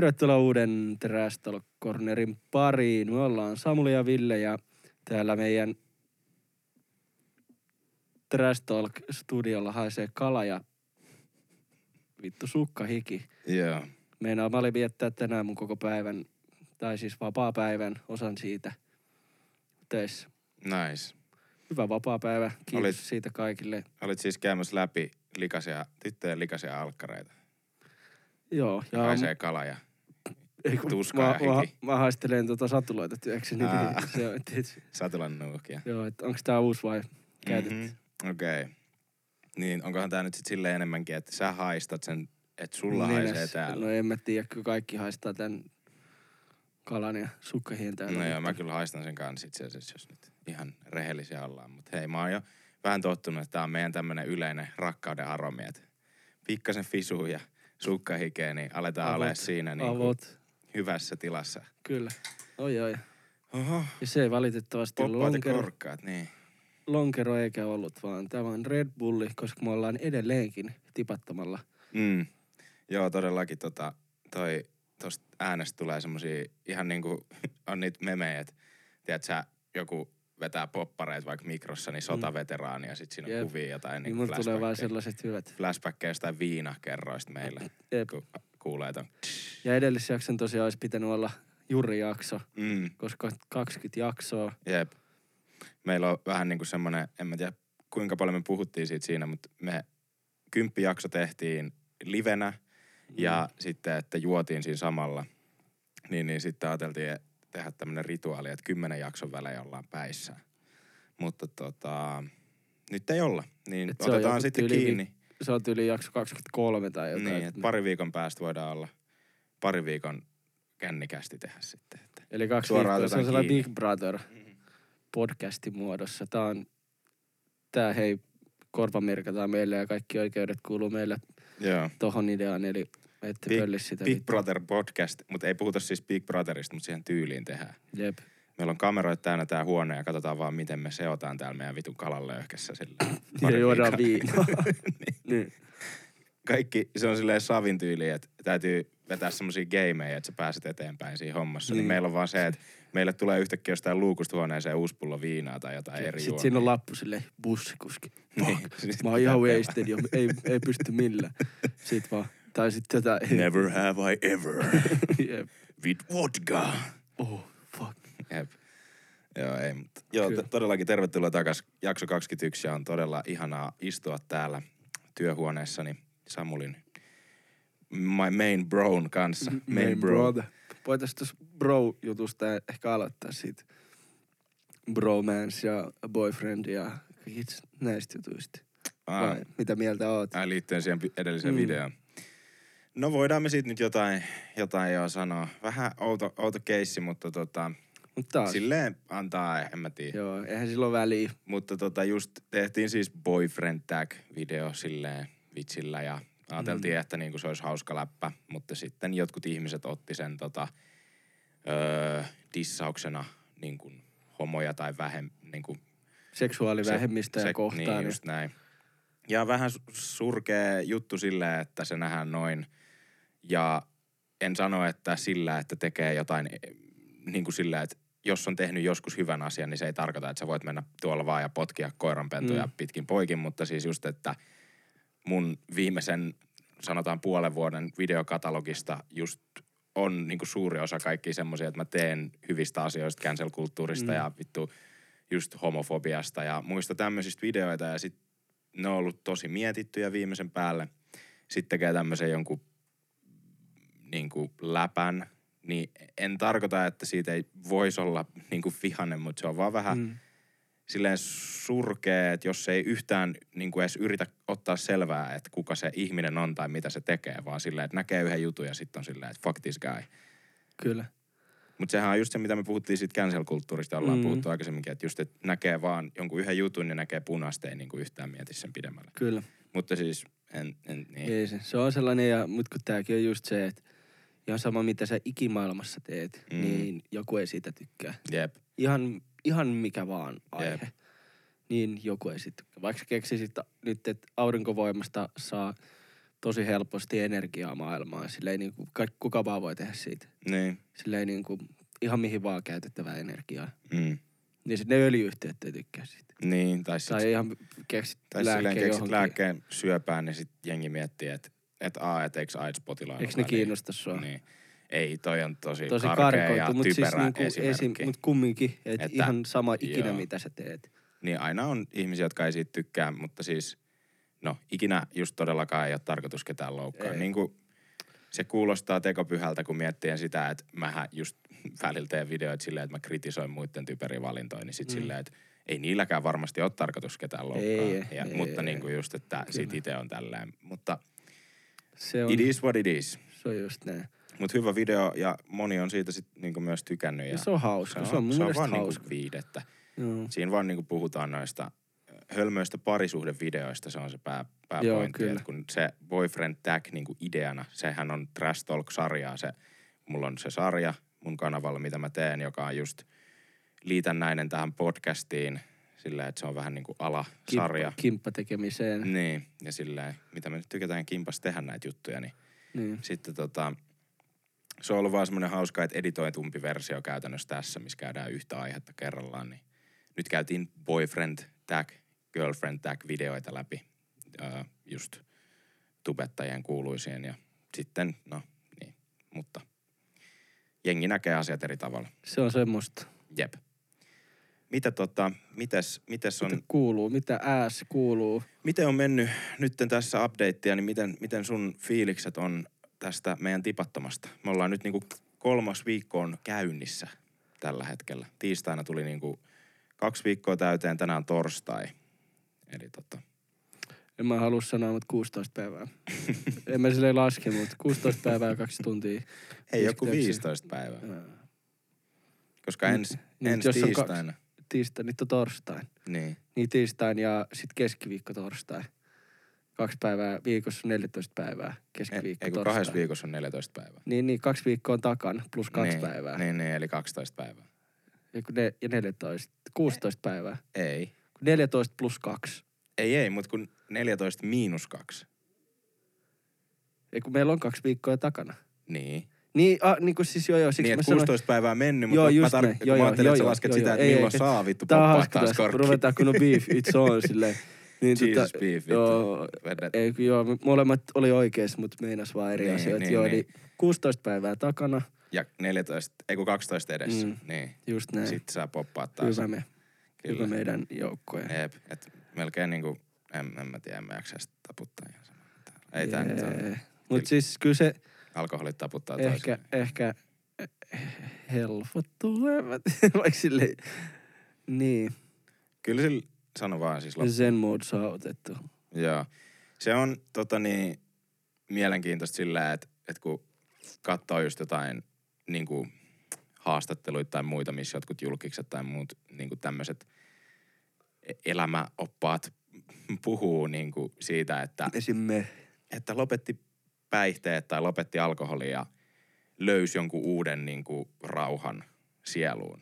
Tervetuloa uuden Trash Talk Cornerin pariin. Me ollaan Samuli ja Ville ja täällä meidän Trash Talk -studiolla haisee kala ja vittu sukkahiki. Yeah. Meinaan mä olin viettää tänään mun koko päivän, tai siis vapaapäivän, osan siitä töissä. Nice. Hyvä vapaapäivä, kiitos siitä kaikille. Olit siis käymässä läpi tyttöjen likaisia alkkareita. Joo. Ja haisee kala ja tuskaa ja hiki. Mä haistelen satuloita työkseni. Satulan nuukia. Joo, että onks tää uusi vai käytetty? Mm-hmm. Okei. Okay. Niin, onkohan tää nyt sit silleen enemmänkin, että sä haistat sen, että sulla niin haisee täällä? No en mä tiedä, kyllä kaikki haistaa tän kalan ja sukkahien täällä. No joo, mä kyllä haistan sen kanssa itse asiassa, jos nyt ihan rehellisiä ollaan. Mut hei, mä oon jo vähän tottunut, että tää on meidän tämmönen yleinen rakkauden aromi, että pikkasen fisuu ja sukkahikeä, niin aletaan olemaan siinä niin hyvässä tilassa. Kyllä. Oi. Oho. Ja se ei valitettavasti ollut lonkero eikä ollut, vaan tämä on Red Bulli, koska me ollaan edelleenkin tipattomalla. Mm. Joo, todellakin tosta äänestä tulee semmosia, ihan niinku on niitä memejä, että tiedät sä, joku vetää poppareita vaikka mikrossa, niin sotaveteraani ja sit siinä on kuvia jotain niin flashbackkejä. Tulee vaan sellaiset hyvät. Flashbackkejä jostain viinakerroista meillä, kun kuulee ton. Ja edellisjakson tosiaan olisi pitänyt olla Juri-jakso, koska 20 jaksoa. Jep. Meillä on vähän niinku semmonen, en mä tiedä kuinka paljon me puhuttiin siitä siinä, mutta me 10 jakso tehtiin livenä ja sitten, että juotiin siinä samalla. Niin sitten ajateltiin, tehdä tämmönen rituaali, että 10 jakson välein ollaan päissä. Mutta nyt ei olla. Niin et otetaan sitten kiinni. Se on tyyli jakso 23 tai jotain. Niin, että pari viikon päästä voidaan olla pari viikon kännikästi tehdä sitten. Että eli 2 viikkoa, se on sellainen Big Brother podcastin muodossa. Tää hei, korva merkataan meille ja kaikki oikeudet kuuluu meille tohon ideaan, eli ette pöllis sitä. Big Brother podcast, mutta ei puhuta siis Big Brotherista, mutta siihen tyyliin tehdään. Jep. Meillä on kameroita täynnä tää huone ja katsotaan vaan miten me seotaan täällä meidän vitun kalanlöyhkässä silleen. Ja juodaan viinaa. Niin. Kaikki, se on silleen savin tyyliin, että täytyy vetää semmosia gameja, että sä pääset eteenpäin siinä hommassa. Niin. Meillä on vaan se, että meille tulee yhtäkkiä jostain luukusta huoneeseen uusi pullo viinaa tai jotain eri juomia. Sitten siinä on lappu silleen, bussikuski. Niin. Mä oon ihan wasted jo, ei pysty millään. Sit vaan. Tai sitten tätä. Never have I ever. Yep. With vodka. Oh, fuck. Yep. Joo, ei, mutta. Joo, todellakin tervetuloa takaisin. Jakso 21 ja on todella ihanaa istua täällä työhuoneessani Samulin my main brown kanssa. Main bro. Voitaisiin tuossa bro-jutusta ehkä aloittaa siitä. Bromance ja boyfriend ja näistä jutuista. Mitä mieltä oot? Liittyen siihen edelliseen videoon. No voidaan me siitä nyt jotain jo sanoa. Vähän outo keissi, mutta silleen antaa, en mä tiedä. Joo, eihän silloin väliä. Mutta just tehtiin siis boyfriend tag -video silleen vitsillä ja ajateltiin, että niinku se olisi hauska läppä. Mutta sitten jotkut ihmiset otti sen dissauksena niinku homoja tai niinku seksuaalivähemmistöjä kohtaan. Niin, just näin. Ja vähän surkea juttu silleen, että se nähdään noin. Ja en sano, että sillä, että tekee jotain niin kuin sillä, että jos on tehnyt joskus hyvän asian, niin se ei tarkoita, että sä voit mennä tuolla vaan ja potkia koiranpentuja pitkin poikin. Mutta siis just, että mun viimeisen, sanotaan puolen vuoden videokatalogista just on niin kuin suuri osa kaikkia semmoisia, että mä teen hyvistä asioista, cancel-kulttuurista ja vittu just homofobiasta ja muista tämmöisistä videoita ja sit ne on ollut tosi mietittyjä viimeisen päälle. Sitten tekee tämmöisen jonkun niinku läpän. Niin en tarkoita, että siitä ei voisi olla niinku vihanen, mutta se on vaan vähän silleen surkea, että jos ei yhtään niinku edes yritä ottaa selvää, että kuka se ihminen on tai mitä se tekee, vaan silleen, että näkee yhden jutun ja sitten on silleen, että fuck this guy. Kyllä. Mutta sehän on just se, mitä me puhuttiin siitä cancel-kulttuurista, ollaan puhuttu aikaisemminkin, että just, että näkee vaan jonkun yhden jutun ja näkee punaista, ei niinku yhtään mieti sen pidemmälle. Kyllä. Mutta siis, niin. Ei se on sellainen, ja, mutta kun tääkin on just se, että ihan sama mitä sä ikimaailmassa teet, niin joku ei siitä tykkää. Jep. Ihan mikä vaan aihe, niin joku ei siitä tykkää. Vaikka keksisit nyt, että aurinkovoimasta saa tosi helposti energiaa maailmaa. Silleen niin kuin kuka vaan voi tehdä siitä. Niin. Silleen niin kuin ihan mihin vaan käytettävää energiaa. Mm. Niin sitten ne öljy-yhtiöt ei tykkää siitä. Niin, tai sitten... Tai ihan keksit lääkkeen syöpään, niin sitten jengi miettii, että eikö AIDS-potilailla... Eikö ne kiinnosta sua? Niin. Ei, toi on tosi karkea ja typerä siis niinku esimerkki. Mutta kumminkin, että ihan sama ikinä joo. Mitä sä teet. Niin aina on ihmisiä, jotka ei siitä tykkää, mutta siis... No, ikinä just todellakaan ei ole tarkoitus ketään loukkaa. Niin kuin se kuulostaa tekopyhältä, kun miettii sitä, että mähän just välillä teen videoita silleen, että mä kritisoin muiden typeriä valintoja, niin sit silleen, että ei niilläkään varmasti ole tarkoitus ketään loukkaa. Ei, mutta niin kuin just, että kyllä. Sit itse on tälleen. Mutta se on, it is what it is. Se on just näin. Mutta hyvä video ja moni on siitä sit niinku myös tykännyt. Ja se on hauska. Se on mun mielestä hauska. Se on vaan niinku viidettä. No. Siinä vaan niinku puhutaan noista... Hölmöistä parisuhdevideoista se on se pääpointti, että kun se boyfriend tag niinku ideana, sehän on Trash Talk-sarjaa. Mulla on se sarja mun kanavalla, mitä mä teen, joka on just liitännäinen tähän podcastiin, silleen, että se on vähän niinku alasarja. Kimppatekemiseen. Niin, ja silleen, mitä me nyt tykätään kimpas tehdä näitä juttuja, niin. Sitten se on ollut vaan semmoinen hauska, että editoitumpi versio käytännössä tässä, missä käydään yhtä aihetta kerrallaan, niin nyt käytiin boyfriend tag, girlfriend tag videoita läpi just tubettajien kuuluisien ja sitten, no niin, mutta jengi näkee asiat eri tavalla. Se on semmoista. Jep. Mitä mites on... Mitä kuuluu, mitä ääs kuuluu? Miten on mennyt nytten tässä updatea, niin miten sun fiilikset on tästä meidän tipattomasta? Me ollaan nyt niinku 3. viikko on käynnissä tällä hetkellä. Tiistaina tuli niinku 2 viikkoa täyteen, tänään on torstai. Eli En mä halua sanoa, mutta 16 päivää. En mä silleen laske, mutta 16 päivää ja 2 tuntia. Ei, joku 15 päivää. No. Koska ensi tiistaina. Nyt on torstain. Niin tiistain ja sit keskiviikko torstain. 2 päivää viikossa on 14 päivää. Keskiviikko torstain. Ei, kun 2 viikossa on 14 päivää. Niin, 2 viikkoa on takana plus 2 päivää. Niin, eli 12 päivää. Ja 14, 16 päivää. Ei. 14 plus 2. Ei, mutta kun 14 miinus 2. Ei, kun meillä on 2 viikkoa takana. Niin. Niin kuin siis joo, siksi niin, mä sanoin. Niin, 16 päivää mennyt, mutta mä ajattelin, että sä lasket sitä, että milloin saa vittu poppaa taas korkki. Ruvetaan kun on beef, it's on silleen. Niin, Jesus beef, joo, ei, joo, molemmat oli oikeassa, mutta meinas vaan eri asioita. Joo, niin 16 päivää takana. Ja 14, ei kun 12 edessä. Niin. Just näin. Sitten sä poppaat taas. Hyvä me. Kyllä meidän joukkoja. Jep, et melkein niinku, en mä tiedä, en mä jaksa sitä taputtaa ihan samaa. Ei tää nyt ole. Mut siis kyllä se... Alkoholit taputtaa toisin. Ehkä helpottuu, vaikka silleen, niin. Kyllä sillä sano vaan siis loppuun. Zen mode saa otettu. Joo. Se on mielenkiintoista sillä, että kun katsoo just jotain niinku... haastatteluita tai muita, missä jotkut julkikset tai muut niinku tämmöiset elämäoppaat puhuu niinku siitä, että lopetti päihteet tai lopetti alkoholia ja löysi jonkun uuden niinku rauhan sieluun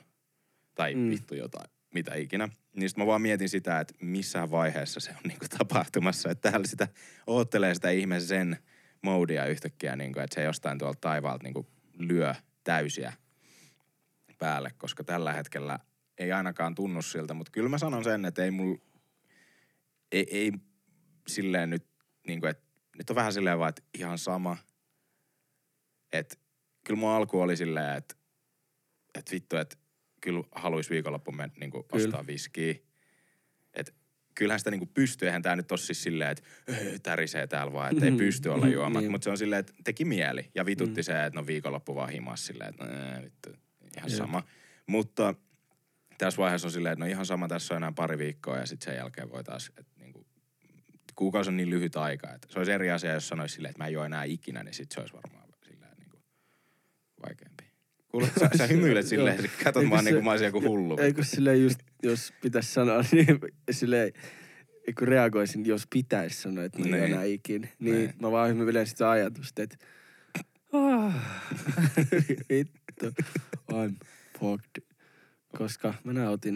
tai vittu jotain, mitä ikinä. Niin sit mä vaan mietin sitä, että missään vaiheessa se on niinku tapahtumassa, että täällä sitä oottelee sitä ihme zen moodia yhtäkkiä niinku, että se jostain tuolta taivaalta niinku lyö täysiä päälle, koska tällä hetkellä ei ainakaan tunnu siltä, mutta kyllä mä sanon sen, että ei silleen nyt, niin kuin, että nyt on vähän silleen vaan, että ihan sama, että kyllä mun alku oli silleen, että vittu, että kyllä haluaisi viikonloppuun mennä niin kuin ostaa viskiä, että kyllähän sitä niin kuin pystyy, eihän tää nyt ole siis silleen, että tärisee täällä vaan, että ei pysty olla juomat, mutta se on silleen, että teki mieli ja vitutti se, että no viikonloppu vaan himas silleen, että vittu. Ihan sama. Mutta tässä vaiheessa on silleen, että no ihan sama, tässä on enää 2 viikkoa ja sitten sen jälkeen voi taas, että niinku, kuukausi on niin lyhyt aika, että se olisi eri asia, jos sanoisi silleen, että mä en juo enää ikinä, niin sitten se olisi varmaan silleen niinku vaikeampi. Kuule, sä hymyilet silleen, että katot mä oon niin kuin mä oisin joku hullu. Eikö silleen just, jos pitäisi sanoa, niin silleen, kun reagoisin, jos pitäisi sanoa, että mä en juo enää ikinä, niin mä vaan hymyilen sitä ajatusta, että vittu, I'm fucked, koska mä nautin.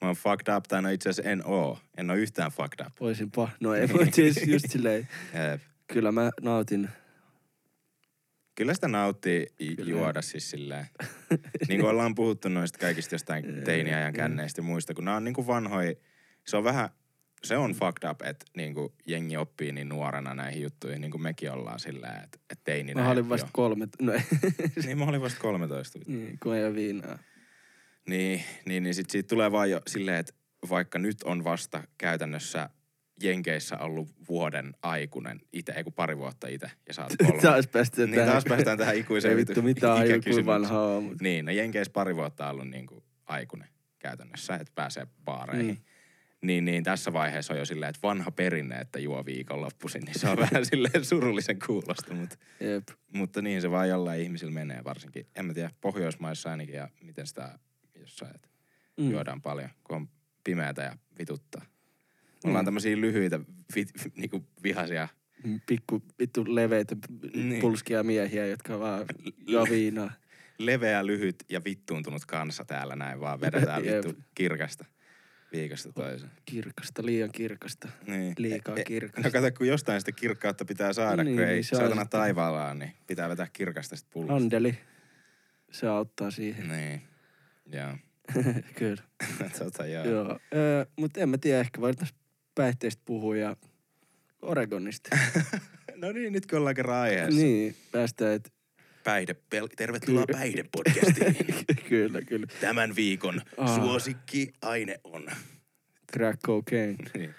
Mä oon fucked up, tai no itse asiassa en oo. En oo yhtään fucked up. Oisinpa, no ei, mutta siis just silleen. Kyllä mä nautin. Kyllä sitä nauttii juoda siis silleen. Niin kuin ollaan puhuttu noista kaikista jostain teiniajan känneistä muista, kun nämä on niin kuin vanhoja. Se on vähän, se on fucked up, että niin kuin jengi oppii niin nuorena näihin juttuihin, niin kuin mekin ollaan silleen, että teininä. Mä olin vasta 13. Niin, kun ei ole viinaa. Niin sit siitä tulee vaan jo silleen, että vaikka nyt on vasta käytännössä Jenkeissä ollut vuoden aikuinen itse, ei kun pari vuotta itse, ja sä oot 3. Taas päästään tähän ikuiseen ikäkysymykseen. Niin, no Jenkeissä pari vuotta ollut niin kuin aikuinen käytännössä, että pääsee baareihin. Niin tässä vaiheessa on jo silleen, että vanha perinne, että juo viikonloppuisin, niin se on vähän silleen surullisen kuulosta. Mutta niin se vaan jollain ihmisillä menee varsinkin. En mä tiedä, Pohjoismaissa ainakin, ja miten sitä jossain, että juodaan paljon, kun on pimeätä ja vituttaa. Ollaan tämmöisiä lyhyitä, niinku vihaisia. Pikku vittu leveitä pulskia miehiä, jotka vaan juo viinaa. Leveä, lyhyt ja vittuuntunut kansa täällä näin vaan vedetään vittu kirkasta viikosta toiseen. Kirkasta, liian kirkasta, niin. Liikaa kirkasta. No kato, kun jostain sitä kirkkautta pitää saada, niin, kun ei saatana taivaalaan, niin pitää vetää kirkasta sit pullosta. Handeli, se auttaa siihen. Niin, joo. Kyllä. Joo. Mutta en mä tiedä, ehkä voitaisiin päihteistä puhua ja Oregonista. No niin, nyt kun ollaan kerran aiheessa. Niin, päästään, että... Tervetuloa Päihdepodcastiin. Kyllä. Tämän viikon suosikkiaine on... Crack cocaine. Niin.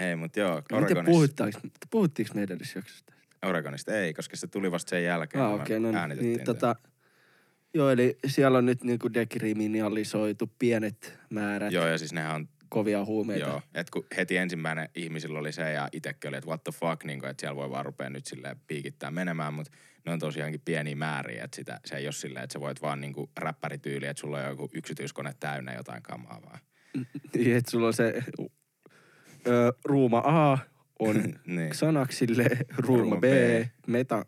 Ei, mutta joo, Oregonista. Miten puhuttiinko meidän edes jaksosta? Oregonista ei, koska se tuli vasta sen jälkeen. Okei, no niin, joo, eli siellä on nyt niinku dekriminalisoitu pienet määrät. Joo, ja siis nehän on... Kovia huumeita. Joo, et kun heti ensimmäinen ihmisillä oli se, ja itsekin oli, että what the fuck, niin että siellä voi vaan rupea nyt silleen piikittää menemään, mutta ne on tosiaankin pieniä määriä, että sitä, se ei ole silleen, että sä voit vaan niinku räppärityyliä, että sulla on joku yksityiskone täynnä jotain kamaa vaan. Niin, että sulla on se ruuma A on niin. Sanaksille, ruuma B, meta...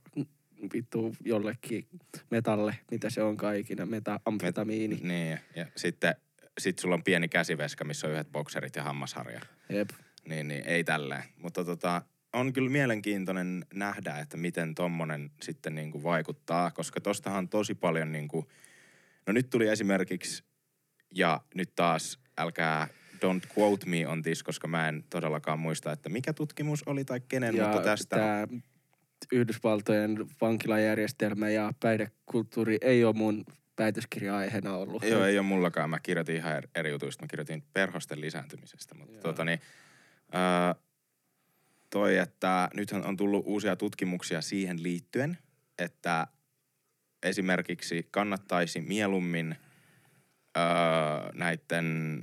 vittu jollekin metalle, mitä se on kaikina, amfetamiini. Niin, ja sitten sulla on pieni käsiveska, missä on yhdet bokserit ja hammasharja. Jep. Niin, ei tälleen. Mutta on kyllä mielenkiintoinen nähdä, että miten tommonen sitten niinku vaikuttaa, koska tostahan on tosi paljon niinku, no nyt tuli esimerkiksi, ja nyt taas älkää don't quote me on this, koska mä en todellakaan muista, että mikä tutkimus oli tai kenen, ja mutta tästä... Yhdysvaltojen vankilajärjestelmä ja päihdekulttuuri ei ole mun päätöskirja-aiheena ollut. Joo, ei ole mullakaan. Mä kirjoitin ihan eri jutuista. Mä kirjoitin perhosten lisääntymisestä. Mutta toi, että nythän on tullut uusia tutkimuksia siihen liittyen, että esimerkiksi kannattaisi mieluummin näiden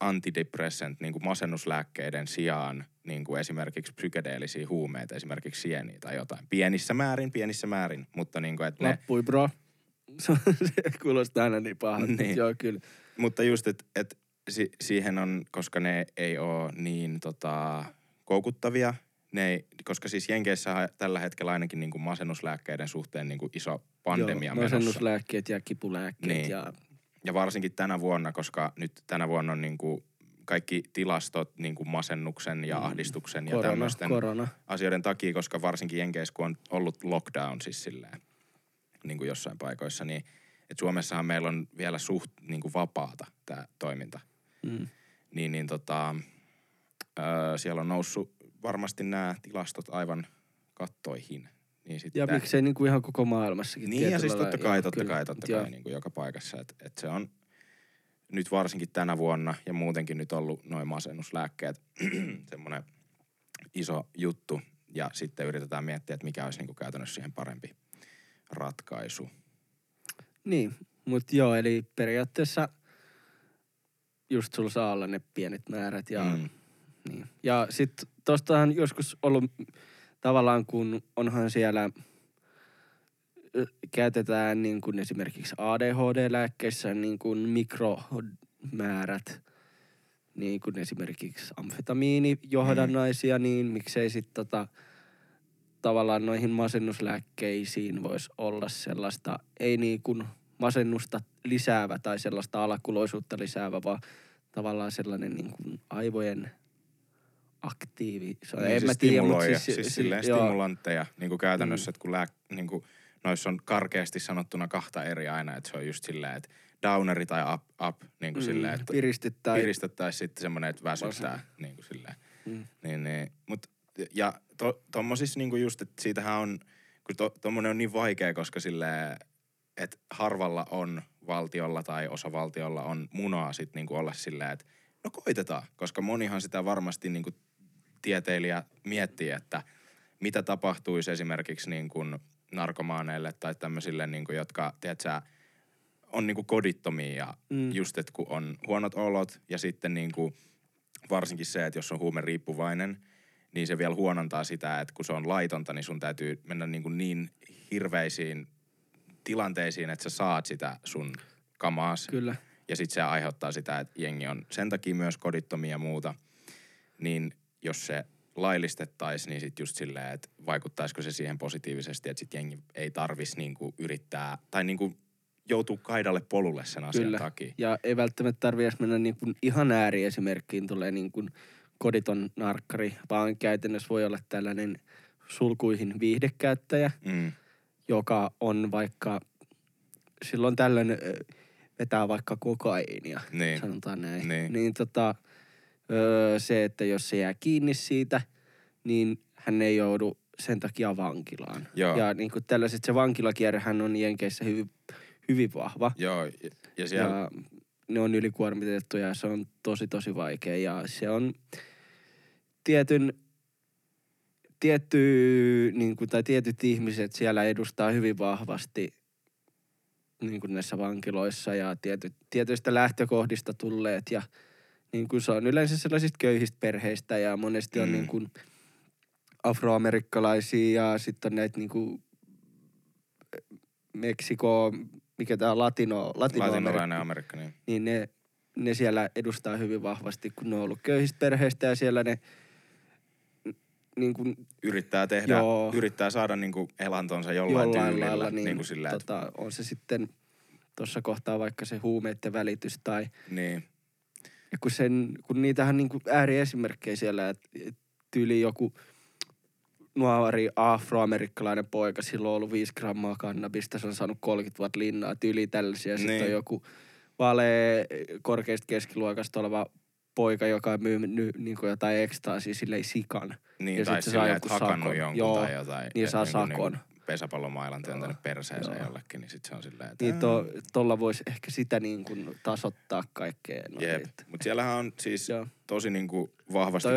antidepressant, niin kuin masennuslääkkeiden sijaan niin kuin esimerkiksi psykedeellisiä huumeita, esimerkiksi sieniä tai jotain. Pienissä määrin, mutta niin kuin, että ne... Lappui, bro. Se kuulostaa aina niin pahalta, niin. Joo, kyllä. Mutta just, että siihen on, koska ne ei ole niin koukuttavia, koska siis Jenkeissä on tällä hetkellä ainakin niin kuin masennuslääkkeiden suhteen niin kuin iso pandemia. Joo, masennuslääkkeet ja kipulääkkeet niin. Ja varsinkin tänä vuonna, koska nyt tänä vuonna on niin kuin kaikki tilastot niin kuin masennuksen ja ahdistuksen ja tämmöisten asioiden takia, koska varsinkin Jenkeissä, kun on ollut lockdown siis silleen, niin kuin jossain paikoissa, niin että Suomessahan meillä on vielä suht niin kuin vapaata tämä toiminta. Siellä on noussut varmasti nämä tilastot aivan kattoihin. Niin ja miksei niin kuin ihan koko maailmassakin. Niin ja siis totta kai niin kuin joka paikassa. Että se on nyt varsinkin tänä vuonna ja muutenkin nyt ollut noin masennuslääkkeet semmoinen iso juttu. Ja sitten yritetään miettiä, että mikä olisi niin kuin käytännössä siihen parempi ratkaisu. Niin, mutta joo, eli periaatteessa just sulla saa olla ne pienet määrät. Ja, niin. Ja sitten tostahan joskus ollut... Tavallaan kun onhan siellä, käytetään niin kuin esimerkiksi ADHD-lääkkeissä niin kuin mikromäärät, niin kuin esimerkiksi amfetamiinijohdannaisia, niin miksei sitten tavallaan noihin masennuslääkkeisiin voisi olla sellaista, ei niin kuin masennusta lisäävä tai sellaista alakuloisuutta lisäävä, vaan tavallaan sellainen niin kuin aivojen aktiivi. Se on, niin, en siis mä tiedä, mutta siis silleen joo. Stimulantteja niin kuin käytännössä, että kun niin kuin, noissa on karkeasti sanottuna kahta eri aina, että se on just silleen, että downeri tai up, niin kuin silleen, että piristettäisiin sitten semmoinen, että väsyttää, niin kuin silleen. Niin, mut, ja tommosissa niin kuin just, että siitähän on, kun tommonen on niin vaikea, koska silleen, että harvalla on valtiolla tai osavaltiolla on munaa sitten niin kuin olla silleen, että no koitetaan, koska monihan sitä varmasti niin kuin tieteilijä miettii, että mitä tapahtuisi esimerkiksi niin kuin narkomaaneille tai tämmöisille, niin kuin, jotka, tiedätkö, on niin kuin kodittomia ja just, että kun on huonot olot ja sitten niin kuin varsinkin se, että jos on huumeriippuvainen, niin se vielä huonontaa sitä, että kun se on laitonta, niin sun täytyy mennä niin kuin niin hirveisiin tilanteisiin, että sä saat sitä sun kamaas. Kyllä. Ja sit se aiheuttaa sitä, että jengi on sen takia myös kodittomia ja muuta. Niin jos se laillistettaisiin, niin sit just silleen, että vaikuttaisiko se siihen positiivisesti, että sit jengi ei tarvisi niinku yrittää, tai niinku joutuu kaidalle polulle sen asian Kyllä. takia. Ja ei välttämättä tarvitse mennä niinku ihan ääriesimerkkiin, tulee niinku koditon narkkari, vaan käytännössä voi olla tällainen sulkuihin viihdekäyttäjä, joka on vaikka, silloin tällöin vetää vaikka kokaiinia, niin. Sanotaan näin. Niin se, että jos se jää kiinni siitä, niin hän ei joudu sen takia vankilaan. Joo. Ja niin kuin tällaiset, se vankilakierrehän on Jenkeissä hyvin vahva. Joo, ja siellä... Ja ne on ylikuormitettuja ja se on tosi vaikea. Ja se on tietyt ihmiset siellä edustaa hyvin vahvasti niin kuin näissä vankiloissa ja tietyistä lähtökohdista tulleet ja niin kuin se on yleensä sellaisista köyhistä perheistä ja monesti on niin kuin afroamerikkalaisia ja sitten on näitä niin kuin Meksiko, mikä tää on Latinoamerikka, niin ne siellä edustaa hyvin vahvasti, kun ne on ollut köyhistä perheistä ja siellä ne niin kuin, yrittää saada niin kuin elantonsa jollain tyylillä. Lailla, niin kuin sillä, että... on se sitten tuossa kohtaa vaikka se huumeiden välitys tai... Niin. Ja kun niitähän niin kuin ääriesimerkkejä siellä, että tyyli joku nuori afroamerikkalainen poika, sillä on ollut 5 grammaa kannabista, se on saanut 30 vuotta linnaa, tyyli tällaisia. Niin. Sitten on joku vale korkeasta keskiluokasta oleva poika, joka on myynyt niin jotain ekstaasia silleen sikan. Niin, ja tai silleen, että hakannut jonkun Joo, tai jotain. Niin, saa sakon. Niin pesäpallomailan työntänyt perseensä jollekin, niin sit se on silleen, että... Niin, tolla voisi ehkä sitä niin kuin tasoittaa kaikkea. No, jep, mutta siellähän on siis tosi niin kuin vahvasti...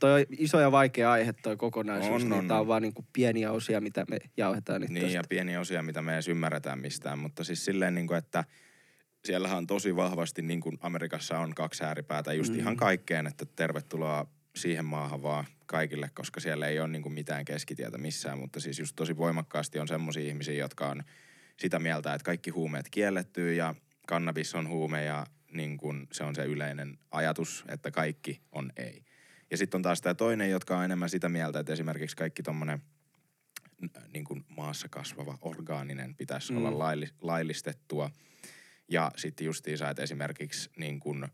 Toi on iso ja vaikea aihe toi kokonaisuus, niin tää on vaan niin kuin pieniä osia, mitä me jauhetaan nyt tästä. Ja pieniä osia, mitä me edes ymmärretään mistään, mutta siis silleen niin kuin, että... Siellähän on tosi vahvasti, niin kuin Amerikassa on 2 ääripäätä, just ihan kaikkeen, että tervetuloa siihen maahan vaan kaikille, koska siellä ei ole niin kuin mitään keskitietä missään, mutta siis just tosi voimakkaasti on semmoisia ihmisiä, jotka on sitä mieltä, että kaikki huumeet kiellettyy ja kannabis on huume ja niin kuin se on se yleinen ajatus, että kaikki on ei. Ja sitten on taas tämä toinen, jotka on enemmän sitä mieltä, että esimerkiksi kaikki tommoinen niin kuin maassa kasvava orgaaninen pitäisi olla laillistettua. Ja sitten justiinsa, että esimerkiksi niin kun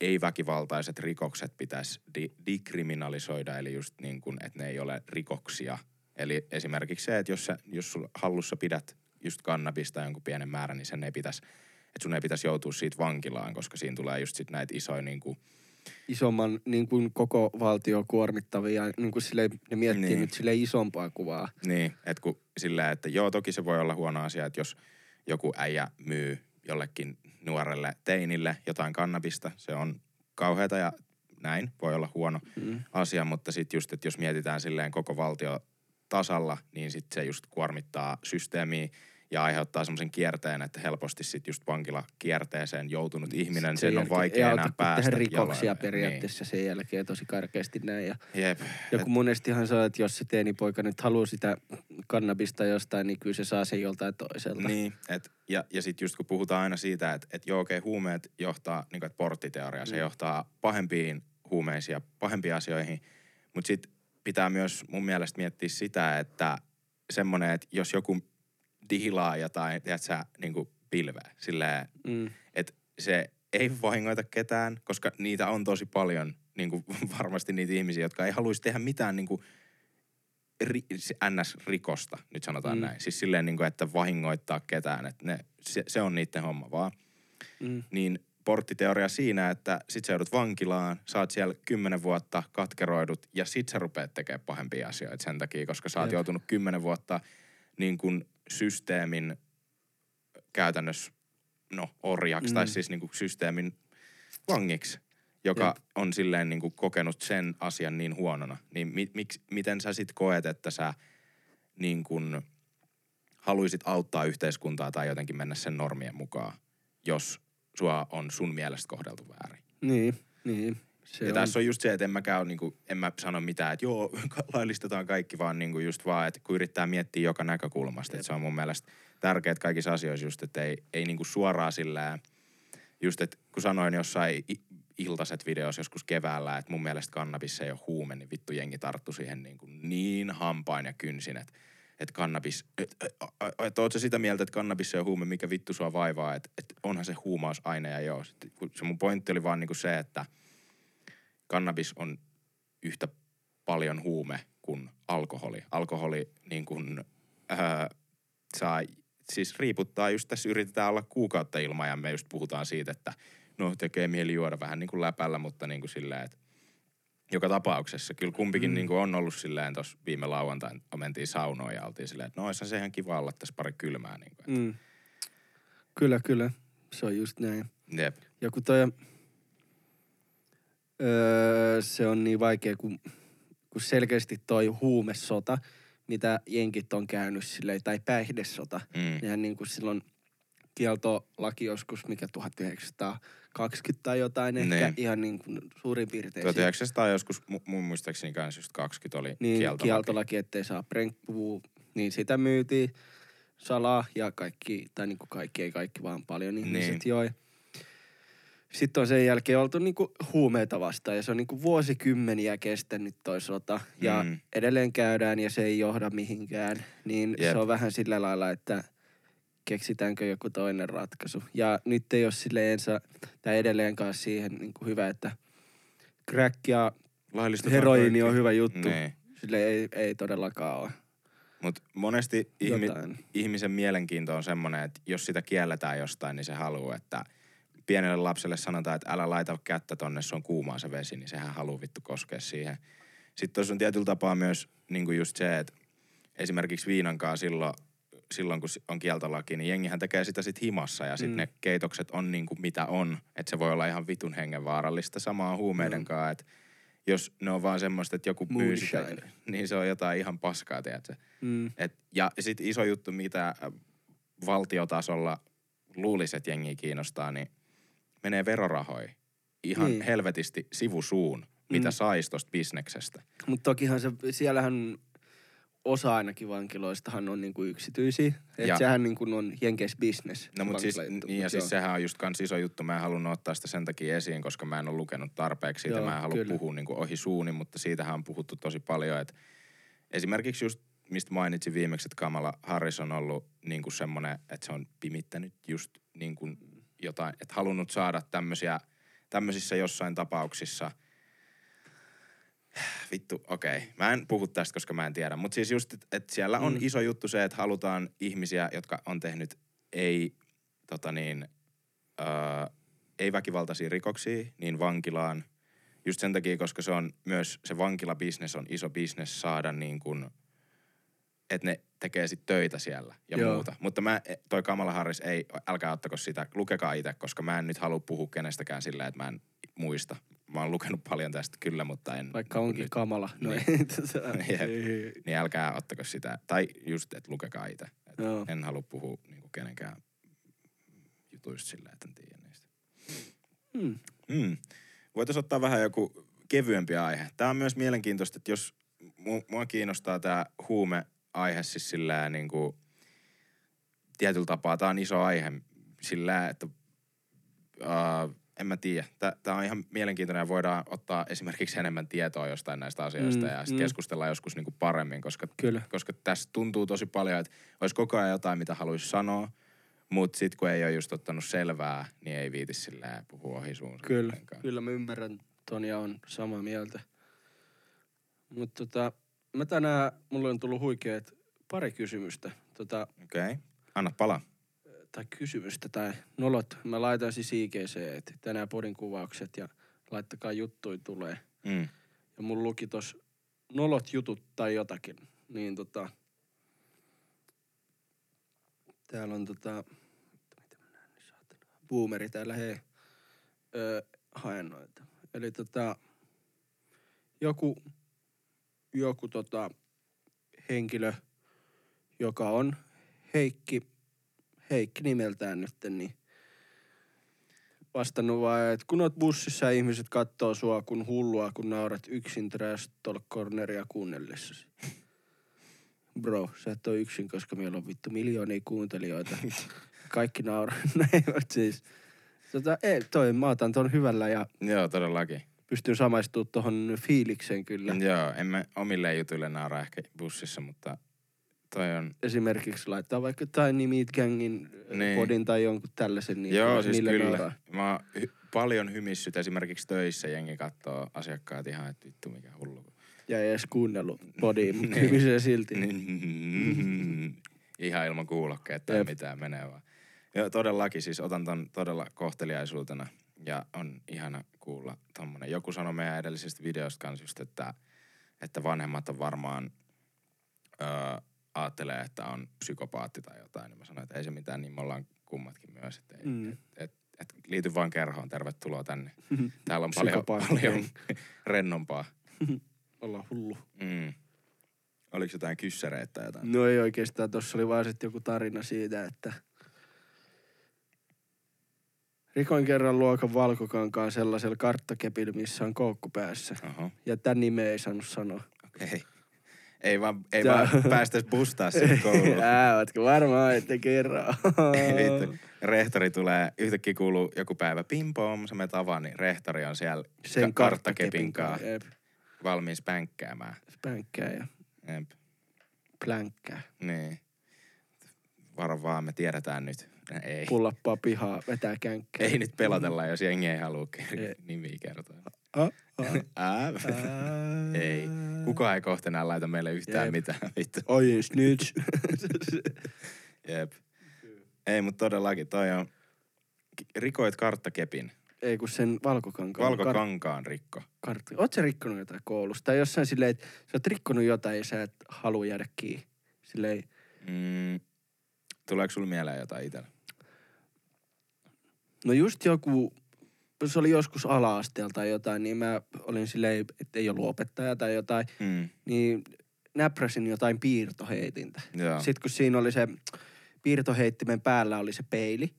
ei-väkivaltaiset rikokset pitäisi dekriminalisoida, eli just niin kun, että ne ei ole rikoksia. Eli esimerkiksi se, että jos sun hallussa pidät just kannabista jonkun pienen määrän, niin sen ei pitäisi, että sun ei pitäisi joutua siitä vankilaan, koska siinä tulee just sit näitä isoja niin kun... Isomman niin kun koko valtio kuormittavia, niin kun silleen, ne miettii nyt silleen isompaa kuvaa. Niin, että kun silleen, että joo, toki se voi olla huono asia, että jos joku äijä myy jollekin nuorelle teinille jotain kannabista. Se on kauheata ja näin voi olla huono asia, mutta sitten just, että jos mietitään silleen koko valtiotasalla, niin sitten se just kuormittaa systeemiä ja aiheuttaa semmoisen kierteen, että helposti sitten just vankilakierteeseen joutunut ihminen, sen on vaikea enää päästä. Tehdä rikoksia periaatteessa sen jälkeen tosi karkeasti näin. Ja kun monestihan saa, että jos se teinipoika nyt haluaa sitä kannabista jostain, niin kyllä se saa sen joltain toiselta. Niin, ja sitten just kun puhutaan aina siitä, että joo okei, huumeet johtaa, niin kuin että porttiteoria, se johtaa pahempiin huumeisiin ja pahempiin asioihin, mutta sitten pitää myös mun mielestä miettiä sitä, että semmoinen, että jos joku dihilaa jotain, tiedätkö, niin kuin pilveä. Silleen, että se ei vahingoita ketään, koska niitä on tosi paljon niin kuin varmasti niitä ihmisiä, jotka ei haluaisi tehdä mitään niin kuin NS-rikosta, nyt sanotaan näin. Siis silleen niin kuin, että vahingoittaa ketään, että se on niiden homma vaan. Niin porttiteoria siinä, että sit sä joudut vankilaan, sä oot siellä 10 vuotta katkeroidut ja sit sä rupeat tekemään pahempia asioita sen takia, koska sä oot joutunut 10 vuotta niin kuin systeemin käytännössä orjaksi tai siis niin kuin systeemin vangiksi, joka on silleen niin kuin kokenut sen asian niin huonona. Niin miten sä sit koet, että sä niin kuin haluisit auttaa yhteiskuntaa tai jotenkin mennä sen normien mukaan, jos sua on sun mielestä kohdeltu väärin. Niin. Ja tässä on just se, että en mä sano mitään, että joo, laillistetaan kaikki, vaan niin kuin just vaan, että kun yrittää miettiä joka näkökulmasta, että se on mun mielestä tärkeää kaikissa asioissa just, että ei niin kuin suoraan sillä, just että kun sanoin jossain iltaiset videossa joskus keväällä, että mun mielestä kannabis ei ole huume, niin vittu jengi tarttu siihen niin hampain ja kynsin, että kannabis, että oot sä sitä mieltä, että kannabis on huume, mikä vittu sua vaivaa, että onhan se huumausaine ja joo. Se mun pointti oli vaan niinku se, että kannabis on yhtä paljon huume kuin alkoholi. Alkoholi niin kuin siis riiputtaa just tässä, yritetään olla kuukautta ilman ja me just puhutaan siitä, että no tekee mieli juoda vähän niin kuin läpällä, mutta niin kuin silleen, että joka tapauksessa. Kyllä kumpikin niin kuin on ollut silleen, tuossa viime lauantain mentiin saunoon ja oltiin silleen, että no olisihan se ihan kiva olla tässä pari kylmää. Niin kuin, että. Kyllä. Se on just näin. Jep. Ja kun toi, se on niin vaikea, kun selkeästi toi huumesota, mitä jenkit on käynyt silleen, tai päihdesota. Nehän niin kuin silloin kieltolaki joskus, mikä 1920 tai jotain, ehkä ihan niin kuin suurin piirtein. 1900 joskus, mun muistaakseni kanssa just 20 oli niin, kieltolaki, ettei saa prenkkuvuu, niin sitä myytiin salaa ja kaikki, tai niin kuin kaikki, ei kaikki vaan paljon ihmiset joi. Sitten on sen jälkeen oltu niin kuin huumeita vastaan ja se on niin kuin vuosikymmeniä kestänyt toi sota ja edelleen käydään ja se ei johda mihinkään, niin se on vähän sillä lailla, että keksitäänkö joku toinen ratkaisu. Ja nyt ei ole silleensä, tai edelleenkaan siihen niin kuin hyvä, että crack ja heroini on hyvä juttu. Nee. Sille ei todellakaan ole. Mutta monesti ihmisen mielenkiinto on semmoinen, että jos sitä kielletään jostain, niin se haluaa, että pienelle lapselle sanotaan, että älä laita kättä tonne, se on kuumaa se vesi, niin sehän haluaa vittu koskea siihen. Sitten tuossa on tietyllä tapaa myös niin kuin just se, että esimerkiksi viinankaan silloin kun on kieltolaki, niin jengihän tekee sitä sit himassa ja sit ne keitokset on niinku mitä on. Että se voi olla ihan vitun hengenvaarallista samaa huumeiden kanssa, että jos ne on vaan semmoista, että joku myy sitä, niin se on jotain ihan paskaa, tiedätkö? Ja sit iso juttu, mitä valtiotasolla luulisi, että jengiä kiinnostaa, niin menee verorahoihin ihan helvetisti sivusuun, mitä saisi tosta bisneksestä. Mutta tokihan siellähän osa ainakin vankiloistahan on niinku yksityisiä. Että sehän niinku on jenkeissä business. No mut siis, siis sehän on just kans iso juttu. Mä en halunnut ottaa sitä sen takia esiin, koska mä en ole lukenut tarpeeksi siitä. Mä en halua puhua niinku ohi suuni, mutta siitähän on puhuttu tosi paljon. Et esimerkiksi just, mistä mainitsin viimeksi, että Kamala Harris on ollut niinku semmonen, että se on pimittänyt just niinku jotain, että halunnut saada tämmöisissä jossain tapauksissa. Vittu, okei. Mä en puhu tästä, koska mä en tiedä. Mutta siis just, että siellä on iso juttu se, että halutaan ihmisiä, jotka on tehnyt ei väkivaltaisia rikoksia, niin vankilaan. Just sen takia, koska se on myös, se vankilabisnes on iso bisnes saada niin kuin, että ne tekee sit töitä siellä ja muuta. Mutta toi Kamala Harris älkää ottako sitä, lukekaa itse, koska mä en nyt halua puhua kenestäkään sillä, että mä en muista. Mä oon lukenut paljon tästä kyllä, mutta en. Vaikka onkin kamala. Niin älkää ottako sitä. Tai just, että lukekaa itse. En halua puhua niinku kenenkään jutuista sillä, että en tiedä niistä. Voitaisiin ottaa vähän joku kevyempi aihe. Tää on myös mielenkiintoista, että jos mua kiinnostaa tää huumeaihe siis sillä niinku tietyllä tapaa. Tää on iso aihe sillä, että en mä tiedä. Tämä on ihan mielenkiintoinen ja voidaan ottaa esimerkiksi enemmän tietoa jostain näistä asioista ja sitten keskustellaan joskus niinku paremmin, koska tässä tuntuu tosi paljon, että olisi koko ajan jotain, mitä haluaisi sanoa, mutta sitten kun ei ole just ottanut selvää, niin ei viitisi silleen puhua ohi suun. Kyllä, mä ymmärrän Tonia on samaa mieltä. Mutta mä tänään, mulle on tullut huikeet pari kysymystä. Okei, anna palaa. Tai kysymystä tai nolot. Mä laitan siis IGC, että tänään podin kuvaukset ja laittakaa juttui tulee. Mm. Ja mun luki tos nolot jutut tai jotakin. Niin täällä on mitä mä näen, niin saatana. Boomeri täällä, hei. Haen noita. Eli joku henkilö, joka on Heikki nimeltään nyt, niin vastannut vaan, että kun oot bussissa, ihmiset kattoo sua kun hullua, kun naurat yksin Trash Talk Corneria kuunnellessasi. Bro, sä et oo yksin, koska meillä on vittu miljoonia kuuntelijoita. Kaikki nauraa. Näin on siis. Mä otan ton hyvällä ja... Joo, todellakin. Pystyn samaistumaan tohon fiilikseen kyllä. Joo, en mä omille jutuille nauraa ehkä bussissa, mutta... On... Esimerkiksi laittaa vaikka Tiny Meat Gangin podin tai jonkun tällaisen. Niin joo, siis kyllä. Nauraa. Mä oon paljon hymissyt esimerkiksi töissä. Jengi kattoo asiakkaat ihan, että vittu mikä hullu. Ja ei edes kuunnellut podiin, mutta hymisee silti. Ihan ilman kuulokkeet tai mitään menee vaan. Joo, todellakin siis otan ton todella kohteliaisuutena. Ja on ihana kuulla tommonen. Joku sanoi meidän edellisestä videosta kans just, että vanhemmat on varmaan... ajattelee, että on psykopaatti tai jotain, niin mä sanoin, että ei se mitään, niin me ollaan kummatkin myös, että liity vaan kerhoon, tervetuloa tänne. Täällä on paljon rennompaa. Ollaan hullu. Mm. Oliko jotain kyssäreitä jotain? No ei oikeastaan, tossa oli vaan sitten joku tarina siitä, että rikoin kerran luokan valkokankaan sellaisella karttakepillä, missä on koukku päässä. Oho. Ja tämän nimeä ei saanut sanoa. Okei. Ei vaan päästäis bustaa sinne kouluun. Ootko varmaan, että kerran. Rehtori tulee, yhtäkkiä kuuluu joku päivä, pim-pom, sä menet avaan, niin rehtori on siellä sen karttakepinkaan valmiin spänkkäämään. Spänkkää ja plänkkää. Niin. Varo vaan, me tiedetään nyt. Ei. Pullappaa pihaa, vetää känkkää. Ei nyt pelotella, jos jengi ei halua nimiä kertoa. Ei. Kukaan ei kohtenaan laita meille yhtään mitään. Vittu. Oi, snitch. Jep. Ei, mutta todellakin toi on... Rikoit karttakepin. Ei, kun sen valkokankaan. Valkokankaan rikko. Oot sä rikkonut jotain koulusta? Tai jossain silleen, että sä oot rikkonut jotain ja sä et halua jäädä kiinni. Silleen... Tuleeko sulla mieleen jotain itsellä? No just joku... Se oli joskus ala-asteella tai jotain, niin mä olin silleen, että ei ollut opettaja tai jotain, niin näpräsin jotain piirtoheitintä. Joo. Sitten kun siinä oli se piirtoheittimen päällä oli se peili,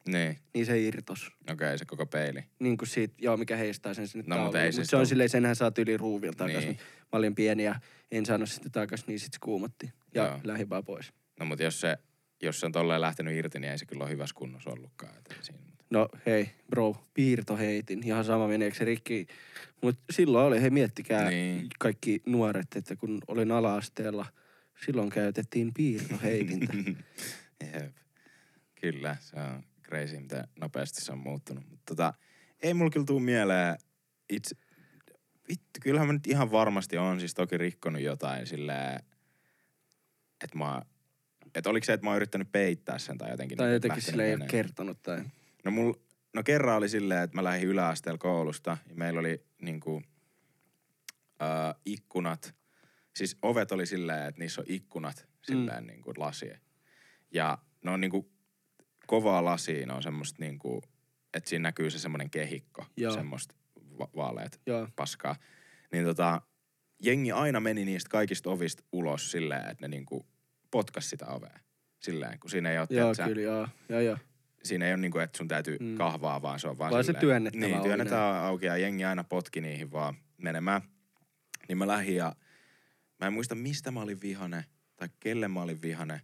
niin se irtos. Okei, se koko peili. Niin kuin siitä, mikä heistää sen sinne tauluun. Mutta se on silleen, senhän saat yli ruuvilta takaisin. Mä olin pieni ja en saanut sitä takaisin, niin sit se kuumotti ja lähdin vaan pois. No mutta jos se on tolleen lähtenyt irti, niin ei se kyllä ole hyvässä kunnossa ollutkaan. No hei, bro, piirtoheitin. Ihan sama meneekö se rikki. Mutta silloin oli, miettikää kaikki nuoret, että kun olin ala-asteella, silloin käytettiin piirtoheitintä. Jep. Kyllä, se on crazy, mitä nopeasti se on muuttunut. Mutta ei mulla kyllä tuu mieleen itse... Vittu, kyllähän mä nyt ihan varmasti on siis toki rikkonut jotain silleen, että mä... Että oliko se, että mä oon yrittänyt peittää sen tai jotenkin... Tai jotenkin sille ei ole kertonut tai... No kerran oli silleen, että mä lähdin yläasteella koulusta ja meillä oli niinku ikkunat. Siis ovet oli silleen, että niissä on ikkunat silleen niinku lasie. Ja ne on niinku kovaa lasia, ne on semmoista niinku, että siinä näkyy se semmoinen kehikko. Joo. Semmoista vaaleet paskaa. Niin jengi aina meni niistä kaikista ovista ulos silleen, että ne niinku potkas sitä ovea. Silleen, kun siinä ei ole... Joo, kyllä, joo. Siinä ei ole niinku, että sun täytyy kahvaa, vaan se on vaan silleen. Se työnnettävä auki. Niin, työnnetään auki ja jengi aina potki niihin vaan menemään. Niin mä lähdin ja mä en muista mistä mä olin vihane tai kelle mä olin vihane,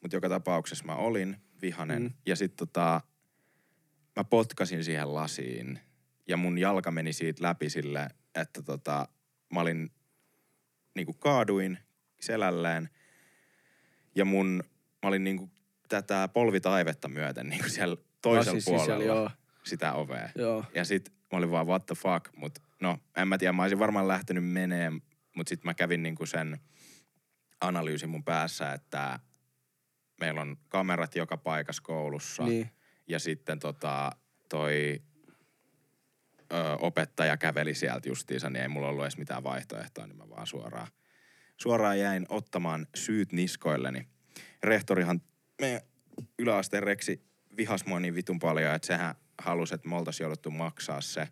mutta joka tapauksessa mä olin vihanen. Ja sit mä potkasin siihen lasiin ja mun jalka meni siitä läpi sille, että mä olin niinku kaaduin selälleen ja mä olin niinku tätä polvitaivetta myöten niinku siellä toisella puolella sitä ovea. Joo. Ja sit Mä olin vaan what the fuck, mut no en mä tiedä, mä olisin varmaan lähtenyt menee, mut sit mä kävin niinku sen analyysin mun päässä, että meillä on kamerat joka paikassa koulussa. Niin. Ja sitten toi opettaja käveli sieltä justiinsa, niin ei mulla ollut edes mitään vaihtoehtoa, niin mä vaan suoraan jäin ottamaan syyt niskoilleni. Rehtorihan meidän yläasteen reksi vihas mua niin vitun paljon, että sehän halusi, että me oltaisiin jouduttu maksaa se,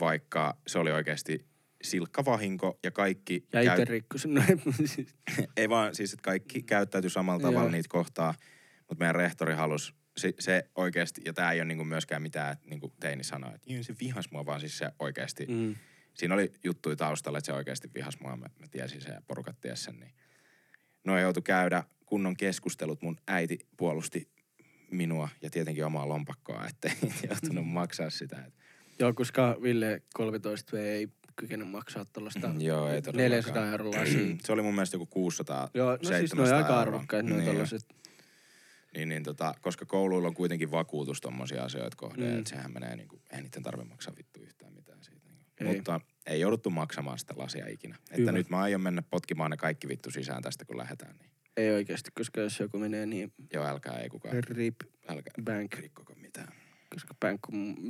vaikka se oli oikeasti silkkavahinko ja kaikki... Ja itse rikkosin noin. Ei vaan siis, että kaikki käyttäytyi samalla tavalla niitä kohtaa, mutta meidän rehtori halusi se oikeasti, ja tämä ei ole niinku myöskään mitään, että niinku teini sanoi, että se vihas mua, vaan siis se oikeasti... Mm. Siinä oli juttuja taustalla, että se oikeasti vihas mua, mä tiesin sen ja porukat ties sen, niin... No joutui käydä kunnon keskustelut, mun äiti puolusti minua ja tietenkin omaa lompakkoa, ettei joutunut maksaa sitä. Joo, koska Ville 13 ei kykenyt maksaa tuollaista 400 € asiaa. Se oli mun mielestä joku 600, joo, no siis noin aika arvokkaita noin tollaset. Niin koska kouluilla on kuitenkin vakuutus tommosia asioita kohden, että sehän menee niinku, ei niiden tarvitse maksaa vittu yhtään mitään siitä. Niin. Ei. Mutta ei jouduttu maksamaan sitä lasia ikinä. Hyvä. Että nyt mä aion mennä potkimaan ne kaikki vittu sisään tästä, kun lähdetään niin. Ei oikeasti, koska jos joku menee niin... Joo, älkää, ei kukaan. Rip. Älkää. Bank. Rikkoko mitään. Koska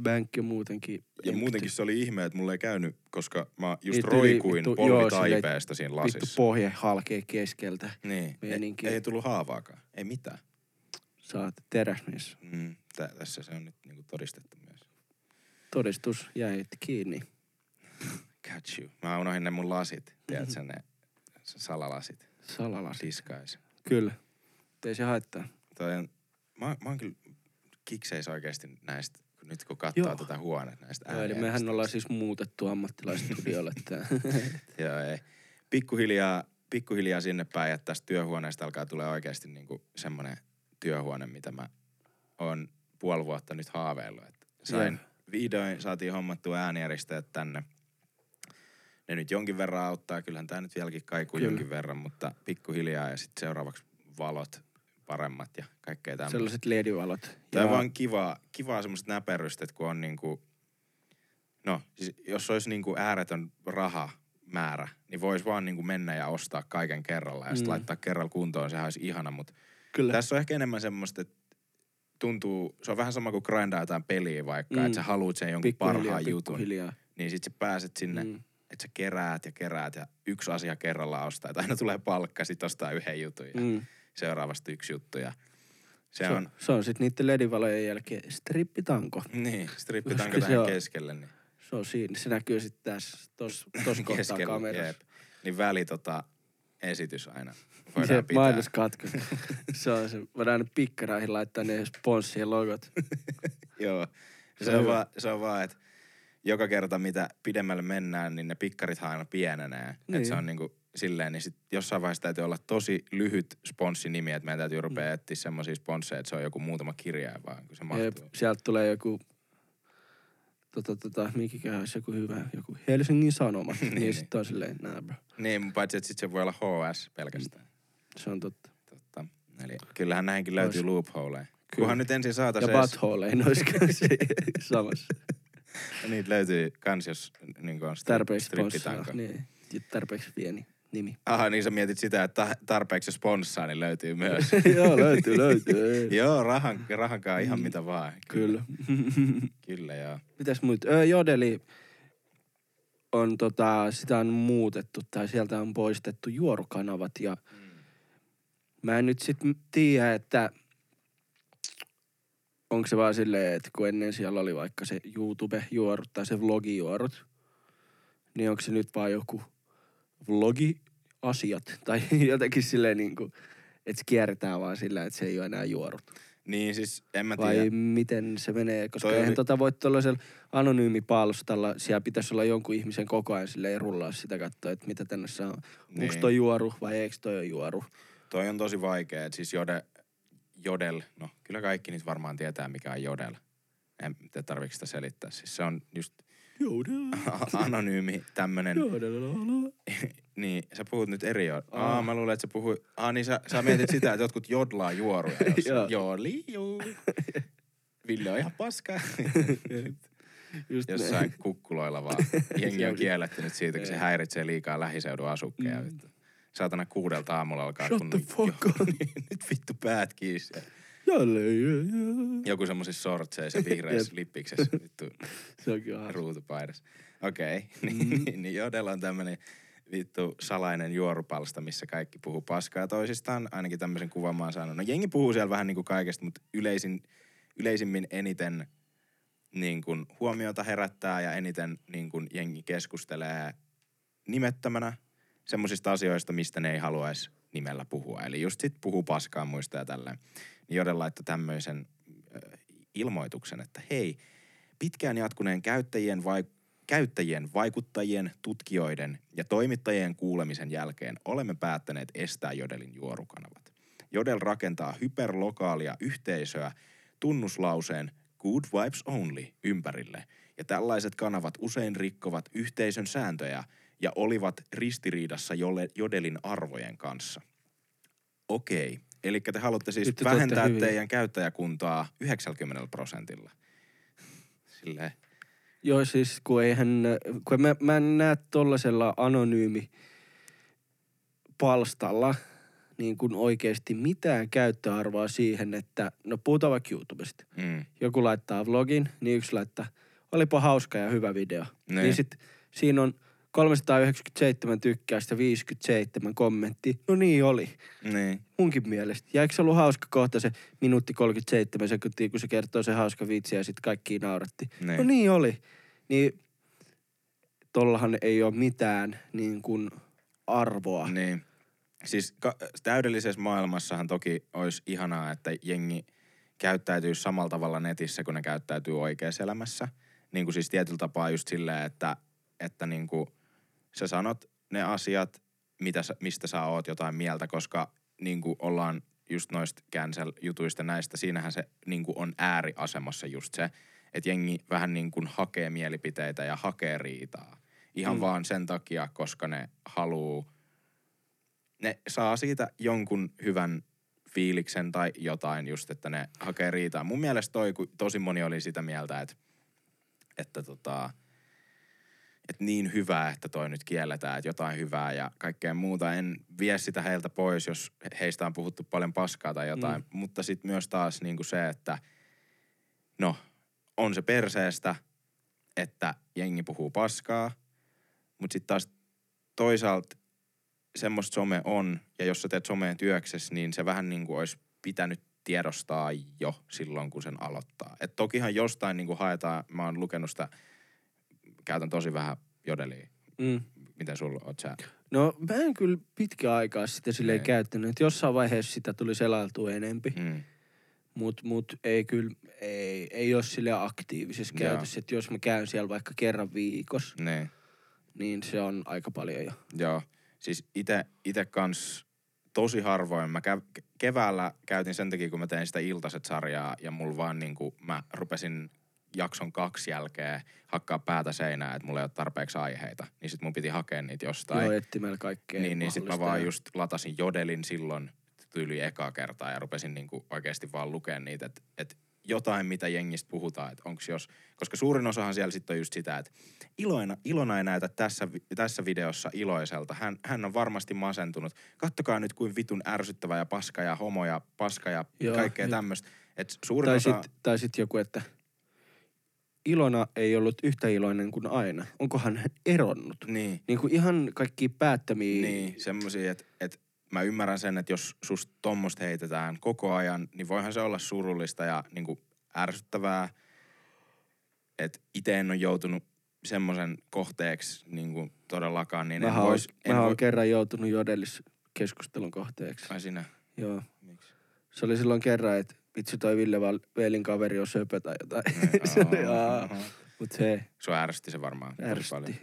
bankki muutenkin... Ja empty. Muutenkin se oli ihme, että mulla ei käynyt, koska mä just roikuin polvitaipeesta siinä lasissa. Vittu pohje halkee keskeltä. Niin. Ei tullut haavaakaan. Ei mitään. Sä oot teräsmies. Tässä se on nyt niinku todistettu myös. Todistus jäi kiinni. Catch you. Mä unohdin ne mun lasit. Tiedätkö ne salalasit? Disguise. Kyllä. Ei se haittaa. Mä oon kyllä kikseis oikeesti näistä, nyt kun katsoo tätä huonetta näistä ääniä. Eli mehän ollaan siis muutettu ammattilaistudiolle. Joo, ei. Pikkuhiljaa sinne päin, että tästä työhuoneesta alkaa tulee oikeesti niinku semmonen työhuone, mitä mä oon puoli vuotta nyt haaveillut. Vihdoin saatiin hommattua äänieristeet tänne. Ne nyt jonkin verran auttaa, kyllähän tää nyt vieläkin kaikuu jonkin verran, mutta pikkuhiljaa ja sitten seuraavaksi valot paremmat ja kaikkea tämmöistä. Sellaiset LED-valot. Tää on vaan kivaa semmoset näperrysteet, kun on niinku, no siis jos olisi niinku ääretön rahamäärä, niin vois vaan niinku mennä ja ostaa kaiken kerralla ja sitten laittaa kerralla kuntoon, sehän olisi ihana, mutta tässä on ehkä enemmän semmoista, että tuntuu, se on vähän sama kuin grindaa jotain peliä vaikka, että sä haluut sen jonkun parhaan jutun, niin sit sä pääset sinne. Että sä keräät ja yksi asia kerrallaan ostaa. Että aina tulee palkka, sit ostaa yhden jutun ja seuraavasta yksi juttu. Ja se on sit niitten LED-valojen jälkeen strippitanko. Niin, strippitanko tähän keskelle. Niin. Se on siinä. Se näkyy sit tässä tossa kohtaa kamerassa. Jeep. Niin esitys aina. Voidaan pitää. Mainoskatkos. Se on se. Voidaan aina pikkaraihin laittaa ne sponssien logot. Joo. Se on vaan, että joka kerta, mitä pidemmälle mennään, niin ne pikkarithan aina pienenee. Niin. Että se on niinku silleen, niin sit jossain vaiheessa täytyy olla tosi lyhyt sponssinimi, että meidän täytyy rupea etsiä semmosia sponsseja, että se on joku muutama kirjain vaan, kun se mahtuu. Ja sieltä tulee joku, mikiköhän olisi joku hyvä, joku Helsingin Sanomat. niin sit on silleen, nää bro. Niin, paitsi että sit se voi olla HS pelkästään. Se on totta. Eli kyllähän näihinkin löytyy loopholeja. Kunhan nyt ensin saataisiin... Ja buttholeja, ne olisikaan samassa. Ja niitä löytyy kans, jos niin on strippitanko. Niin, tarpeeksi pieni nimi. Aha, niin sä mietit sitä, että tarpeeksi sponssaa, niin löytyy myös. Joo, löytyy. Joo, rahankaan ihan mitä vaan. Kyllä. Kyllä, joo. Mitäs muut? Jodeli on sitä on muutettu tai sieltä on poistettu juorukanavat ja mä en nyt sit tiedä, että... Onko se vaan silleen, että kun ennen siellä oli vaikka se YouTube-juorut tai se vlogijuorut, niin onko se nyt vaan joku vlogiasiat tai jotenkin silleen niinku, että se kierretään vaan sillä, että se ei ole enää juorut. Niin siis, en mä tiedä. Vai miten se menee, koska eihän voi tuollaisella anonyymipalstalla, siellä pitäisi olla jonkun ihmisen koko ajan silleen ja rullaa sitä katsoa, että mitä tänne saa. Niin. Onko toi juoru vai eikö toi ole juoru? Toi on tosi vaikea, että siis Jodel, no kyllä kaikki nyt varmaan tietää, mikä on Jodel. En tarvitse sitä selittää. Siis se on just Jodel. Anonyymi tämmönen. Jodel. Niin, sä puhut nyt eri mä luulen, että sä puhuit. Niin sä mietit sitä, että jotkut jodlaa juoruja. Joli, Ville on ihan paska. jossain kukkuloilla vaan. Jengi on kiellettynyt siitä, kun se häiritsee liikaa lähiseudun asukkeja. Saatana 6 aamulla alkaa tuntua. Nyt vittu päät kiinni. Joku semmoisissa sortseissa, vihreissä lippiksessä, vittu ruutupaidassa. Okei, niin Jodel on tämmöinen vittu salainen juorupalsta, missä kaikki puhuu paskaa toisistaan. Ainakin tämmöisen kuvan mä oon saanut. No jengi puhuu siellä vähän niinku kaikesta, mutta yleisimmin eniten niin kuin huomiota herättää ja eniten niin kuin jengi keskustelee nimettömänä semmoisista asioista, mistä ne ei haluaisi nimellä puhua. Eli just sit puhuu paskaa muista ja tälleen. Niin Jodel laittoi tämmöisen ilmoituksen, että hei, pitkään jatkuneen käyttäjien, vaikuttajien, tutkijoiden ja toimittajien kuulemisen jälkeen olemme päättäneet estää Jodelin juorukanavat. Jodel rakentaa hyperlokaalia yhteisöä tunnuslauseen Good Vibes Only ympärille, ja tällaiset kanavat usein rikkovat yhteisön sääntöjä ja olivat ristiriidassa Jodelin arvojen kanssa. Okei, eli te haluatte siis nyt vähentää teidän käyttäjäkuntaa 90%. Silleen. Joo, siis kun mä en näe tollasella anonyymi palstalla niin kuin oikeasti mitään käyttöarvoa siihen, että no puhutaan vaikka YouTubesta. Mm. Joku laittaa vlogin, niin yksi laittaa, olipa hauska ja hyvä video. Ne. Niin sit siinä on 397 tykkäystä, 57 kommentti. No niin oli. Ne. Munkin mielestä. Ja eikö se ollut hauska kohta se minuutti 37 sekuntia, kun se kertoo se hauska vitsi ja sit kaikki nauratti. Ne. No niin oli. Niin tollahan ei ole mitään niin kuin arvoa. Ne. Siis täydellisessä maailmassahan toki olisi ihanaa, että jengi käyttäytyy samalla tavalla netissä, kun ne käyttäytyy oikeassa elämässä. Niin kuin siis tietyllä tapaa just silleen, että niin kuin sä sanot ne asiat, mistä sä oot jotain mieltä, koska niin kuin ollaan just noista cancel-jutuista näistä. Siinähän se niin kuin on ääriasemassa just se, että jengi vähän niin kuin hakee mielipiteitä ja hakee riitaa. Ihan vaan sen takia, koska ne haluaa. Ne saa siitä jonkun hyvän fiiliksen tai jotain just, että ne hakee riitaa. Mun mielestä tosi moni oli sitä mieltä, että niin hyvää, että toi nyt kielletään, että jotain hyvää ja kaikkea muuta. En vie sitä heiltä pois, jos heistä on puhuttu paljon paskaa tai jotain. Mm. Mutta sitten myös taas niinku se, että no, on se perseestä, että jengi puhuu paskaa, mutta sitten taas toisaalta semmoista some on, ja jos sä teet someen työksessä, niin se vähän niin kuin olisi pitänyt tiedostaa jo silloin, kun sen aloittaa. Et tokihan jostain niin kuin haetaan, mä oon lukenut sitä, käytän tosi vähän Jodelia. Mm. Miten sulla, oot sä? No mä en kyllä pitkä aikaa sitä silleen käyttänyt, että jossain vaiheessa sitä tuli selailtua enempi. Mm. Mut ei kyllä, ei ole silleen aktiivisessa käytössä, että jos mä käyn siellä vaikka kerran viikossa, niin se on aika paljon jo. Joo. Siis ite kans tosi harvoin. Mä keväällä käytin sen takia, kun mä tein sitä Iltaset-sarjaa ja mulla vaan niinku, mä rupesin jakson 2 jälkeen hakkaa päätä seinää, että mulla ei ole tarpeeksi aiheita. Niin sit mun piti hakea niitä jostain. Joo, etsimällä kaikkea. Niin sit mä vaan just latasin Jodelin silloin tyyli ekaa kertaa ja rupesin niinku oikeesti vaan lukea niitä, että jotain, mitä jengistä puhutaan, että onks jos. Koska suurin osahan siellä sitten on just sitä, että Ilona ei näytä tässä videossa iloiselta. Hän on varmasti masentunut. Kattokaa nyt, kuin vitun ärsyttävä ja paska ja homo ja paska ja kaikkea tämmöistä. Tai sitten joku, että Ilona ei ollut yhtä iloinen kuin aina. Onkohan hän eronnut? Niin. Niin kuin ihan kaikki päättämiä. Niin, semmosia, että mä ymmärrän sen, että jos susta tommosta heitetään koko ajan, niin voihan se olla surullista ja niinku ärsyttävää. Että ite en ole joutunut semmoisen kohteeksi niinku todellakaan. Niin mä oon kerran joutunut Jodelissa keskustelun kohteeksi. Ai sinä? Joo. Miksi? Se oli silloin kerran, että vitsi toi Ville vaan Velin kaveri on söpö tai jotain. Mut se. Sua ärsytti se varmaan. Ärsytti.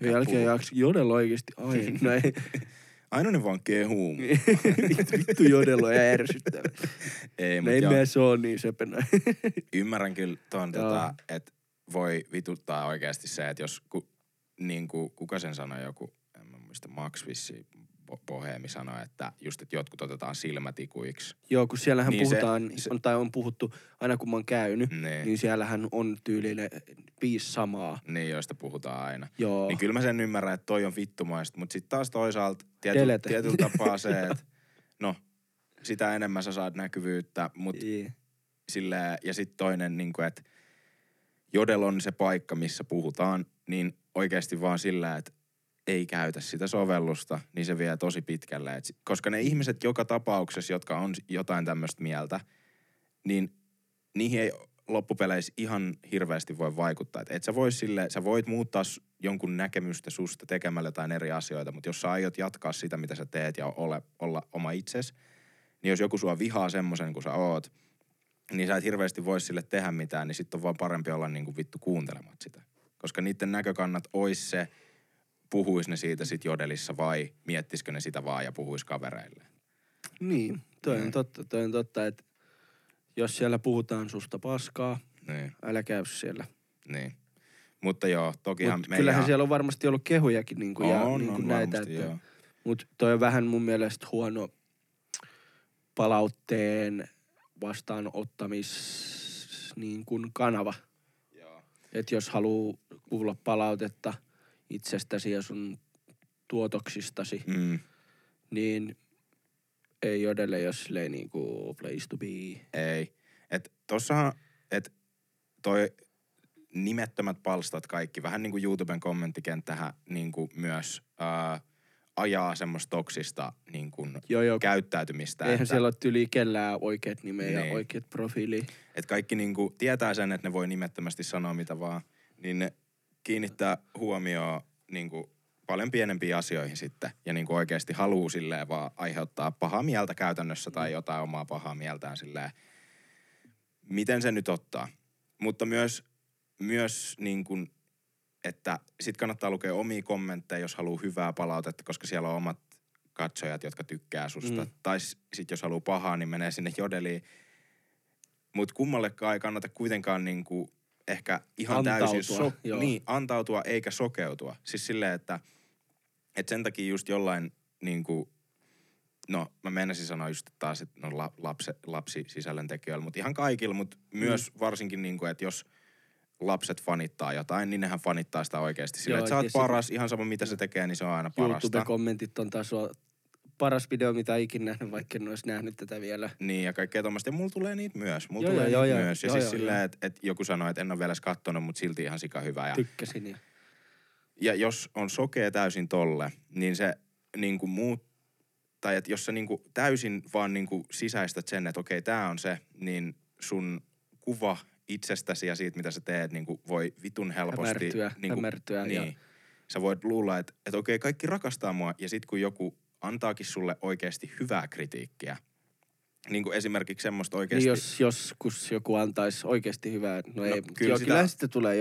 Jälkeen jakso Jodel oikeesti. Ai, näin. Aina ne vaan kehuu. Vittu Jodel on ärsyttävä. Ei, mutta joo. Se on niin sepänä. Ymmärrän kyllä tuon, että voi vituttaa oikeasti se, että jos, niin kuin, kuka sen sanoi joku, en mä muista, Max Vissi Pohemi sanoi, että just, että jotkut otetaan silmätikuiksi. Joo, kun siellähän niin puhutaan, se... on, tai on puhuttu, aina kun mä oon käynyt, niin siellähän on tyylille 5 samaa. Niin, joista puhutaan aina. Joo. Niin kyllä mä sen ymmärrän, että toi on vittumaista, mutta sitten taas toisaalta tietyllä tapaa se, että no, sitä enemmän sä saat näkyvyyttä, mutta silleen, ja sitten toinen, niin kuin, että Jodel on se paikka, missä puhutaan, niin oikeasti vaan sillä, että ei käytä sitä sovellusta, niin se vie tosi pitkälle. Koska ne ihmiset joka tapauksessa, jotka on jotain tämmöistä mieltä, niin niihin ei loppupeleissä ihan hirveästi voi vaikuttaa. Et sä vois silleen, sä voit muuttaa jonkun näkemystä susta tekemällä jotain eri asioita, mutta jos sä aiot jatkaa sitä, mitä sä teet ja olla oma itsesi, niin jos joku sua vihaa semmoisen kuin sä oot, niin sä et hirveästi voi sille tehdä mitään, niin sit on vaan parempi olla niinku vittu kuuntelemat sitä. Koska niiden näkökannat ois se, puhuis ne siitä sit Jodelissa vai miettisikö ne sitä vaan ja puhuis kavereille. Niin, toi on totta, että jos siellä puhutaan susta paskaa, niin älä käy siellä. Niin, mutta joo, tokihan meillä... Kyllähän siellä on varmasti ollut kehujakin niinku ja niinku näitä. Mutta toi on vähän mun mielestä huono palautteen vastaanottamis niin kuin kanava. Joo. Et jos haluaa kuulla palautetta itsestäsi ja sun tuotoksistasi, niin ei Jodelle jos silleen niinku place to be. Ei. Et tossahan, et toi nimettömät palstat kaikki, vähän niinku YouTuben kommenttikenttähän niinku myös ajaa semmoista toksista niin kuin käyttäytymistä. Eihän siellä ole tyli kellään oikeat nimeä ja oikeat profiili. Että kaikki niin kuin tietää sen, että ne voi nimettömästi sanoa mitä vaan, niin ne kiinnittää huomioon niin kuin paljon pienempiin asioihin sitten. Ja niin kuin oikeasti haluu silleen vaan aiheuttaa pahaa mieltä käytännössä tai jotain omaa pahaa mieltään silleen. Miten se nyt ottaa? Mutta myös niin kuin... Että sit kannattaa lukea omia kommentteja, jos haluaa hyvää palautetta, koska siellä on omat katsojat, jotka tykkää susta. Tai sit jos haluaa pahaa, niin menee sinne Jodeliin. Mut kummallekaan ei kannata kuitenkaan niinku ehkä ihan antautua eikä sokeutua. Siis silleen, että sen takia just jollain niinku, no mä menisin sanoa just taas, että no lapsi sisällöntekijöillä, mutta ihan kaikilla, mutta myös varsinkin niinku, että jos... lapset fanittaa jotain, niin nehän fanittaa sitä oikeasti. Sillä, että sä oot paras, ihan sama mitä se tekee, niin se on aina parasta. YouTube-kommentit on taas paras video, mitä ikinä nähnyt, vaikka en olisi nähnyt tätä vielä. Niin, ja kaikkea tuommoista. Ja mulla tulee niitä myös. Ja siis silleen, että joku sanoo, että en ole vielä edes kattonut, mutta silti ihan sika hyvä. Ja... tykkäsin. Ja jos on sokea täysin tolle, niin se niinku tai että jos sä niinku täysin vaan niinku sisäistät sen, että okei, tää on se, niin sun kuva itsestäsi ja siitä, mitä sä teet, niin kuin voi vitun helposti... hämärtyä. Niin. Sä voit luulla, että okei, kaikki rakastaa mua. Ja sit kun joku antaakin sulle oikeasti hyvää kritiikkiä, niin kuin esimerkiksi semmoista oikeasti... Niin jos joskus joku antaisi oikeasti hyvää, kyllä sitä tulee.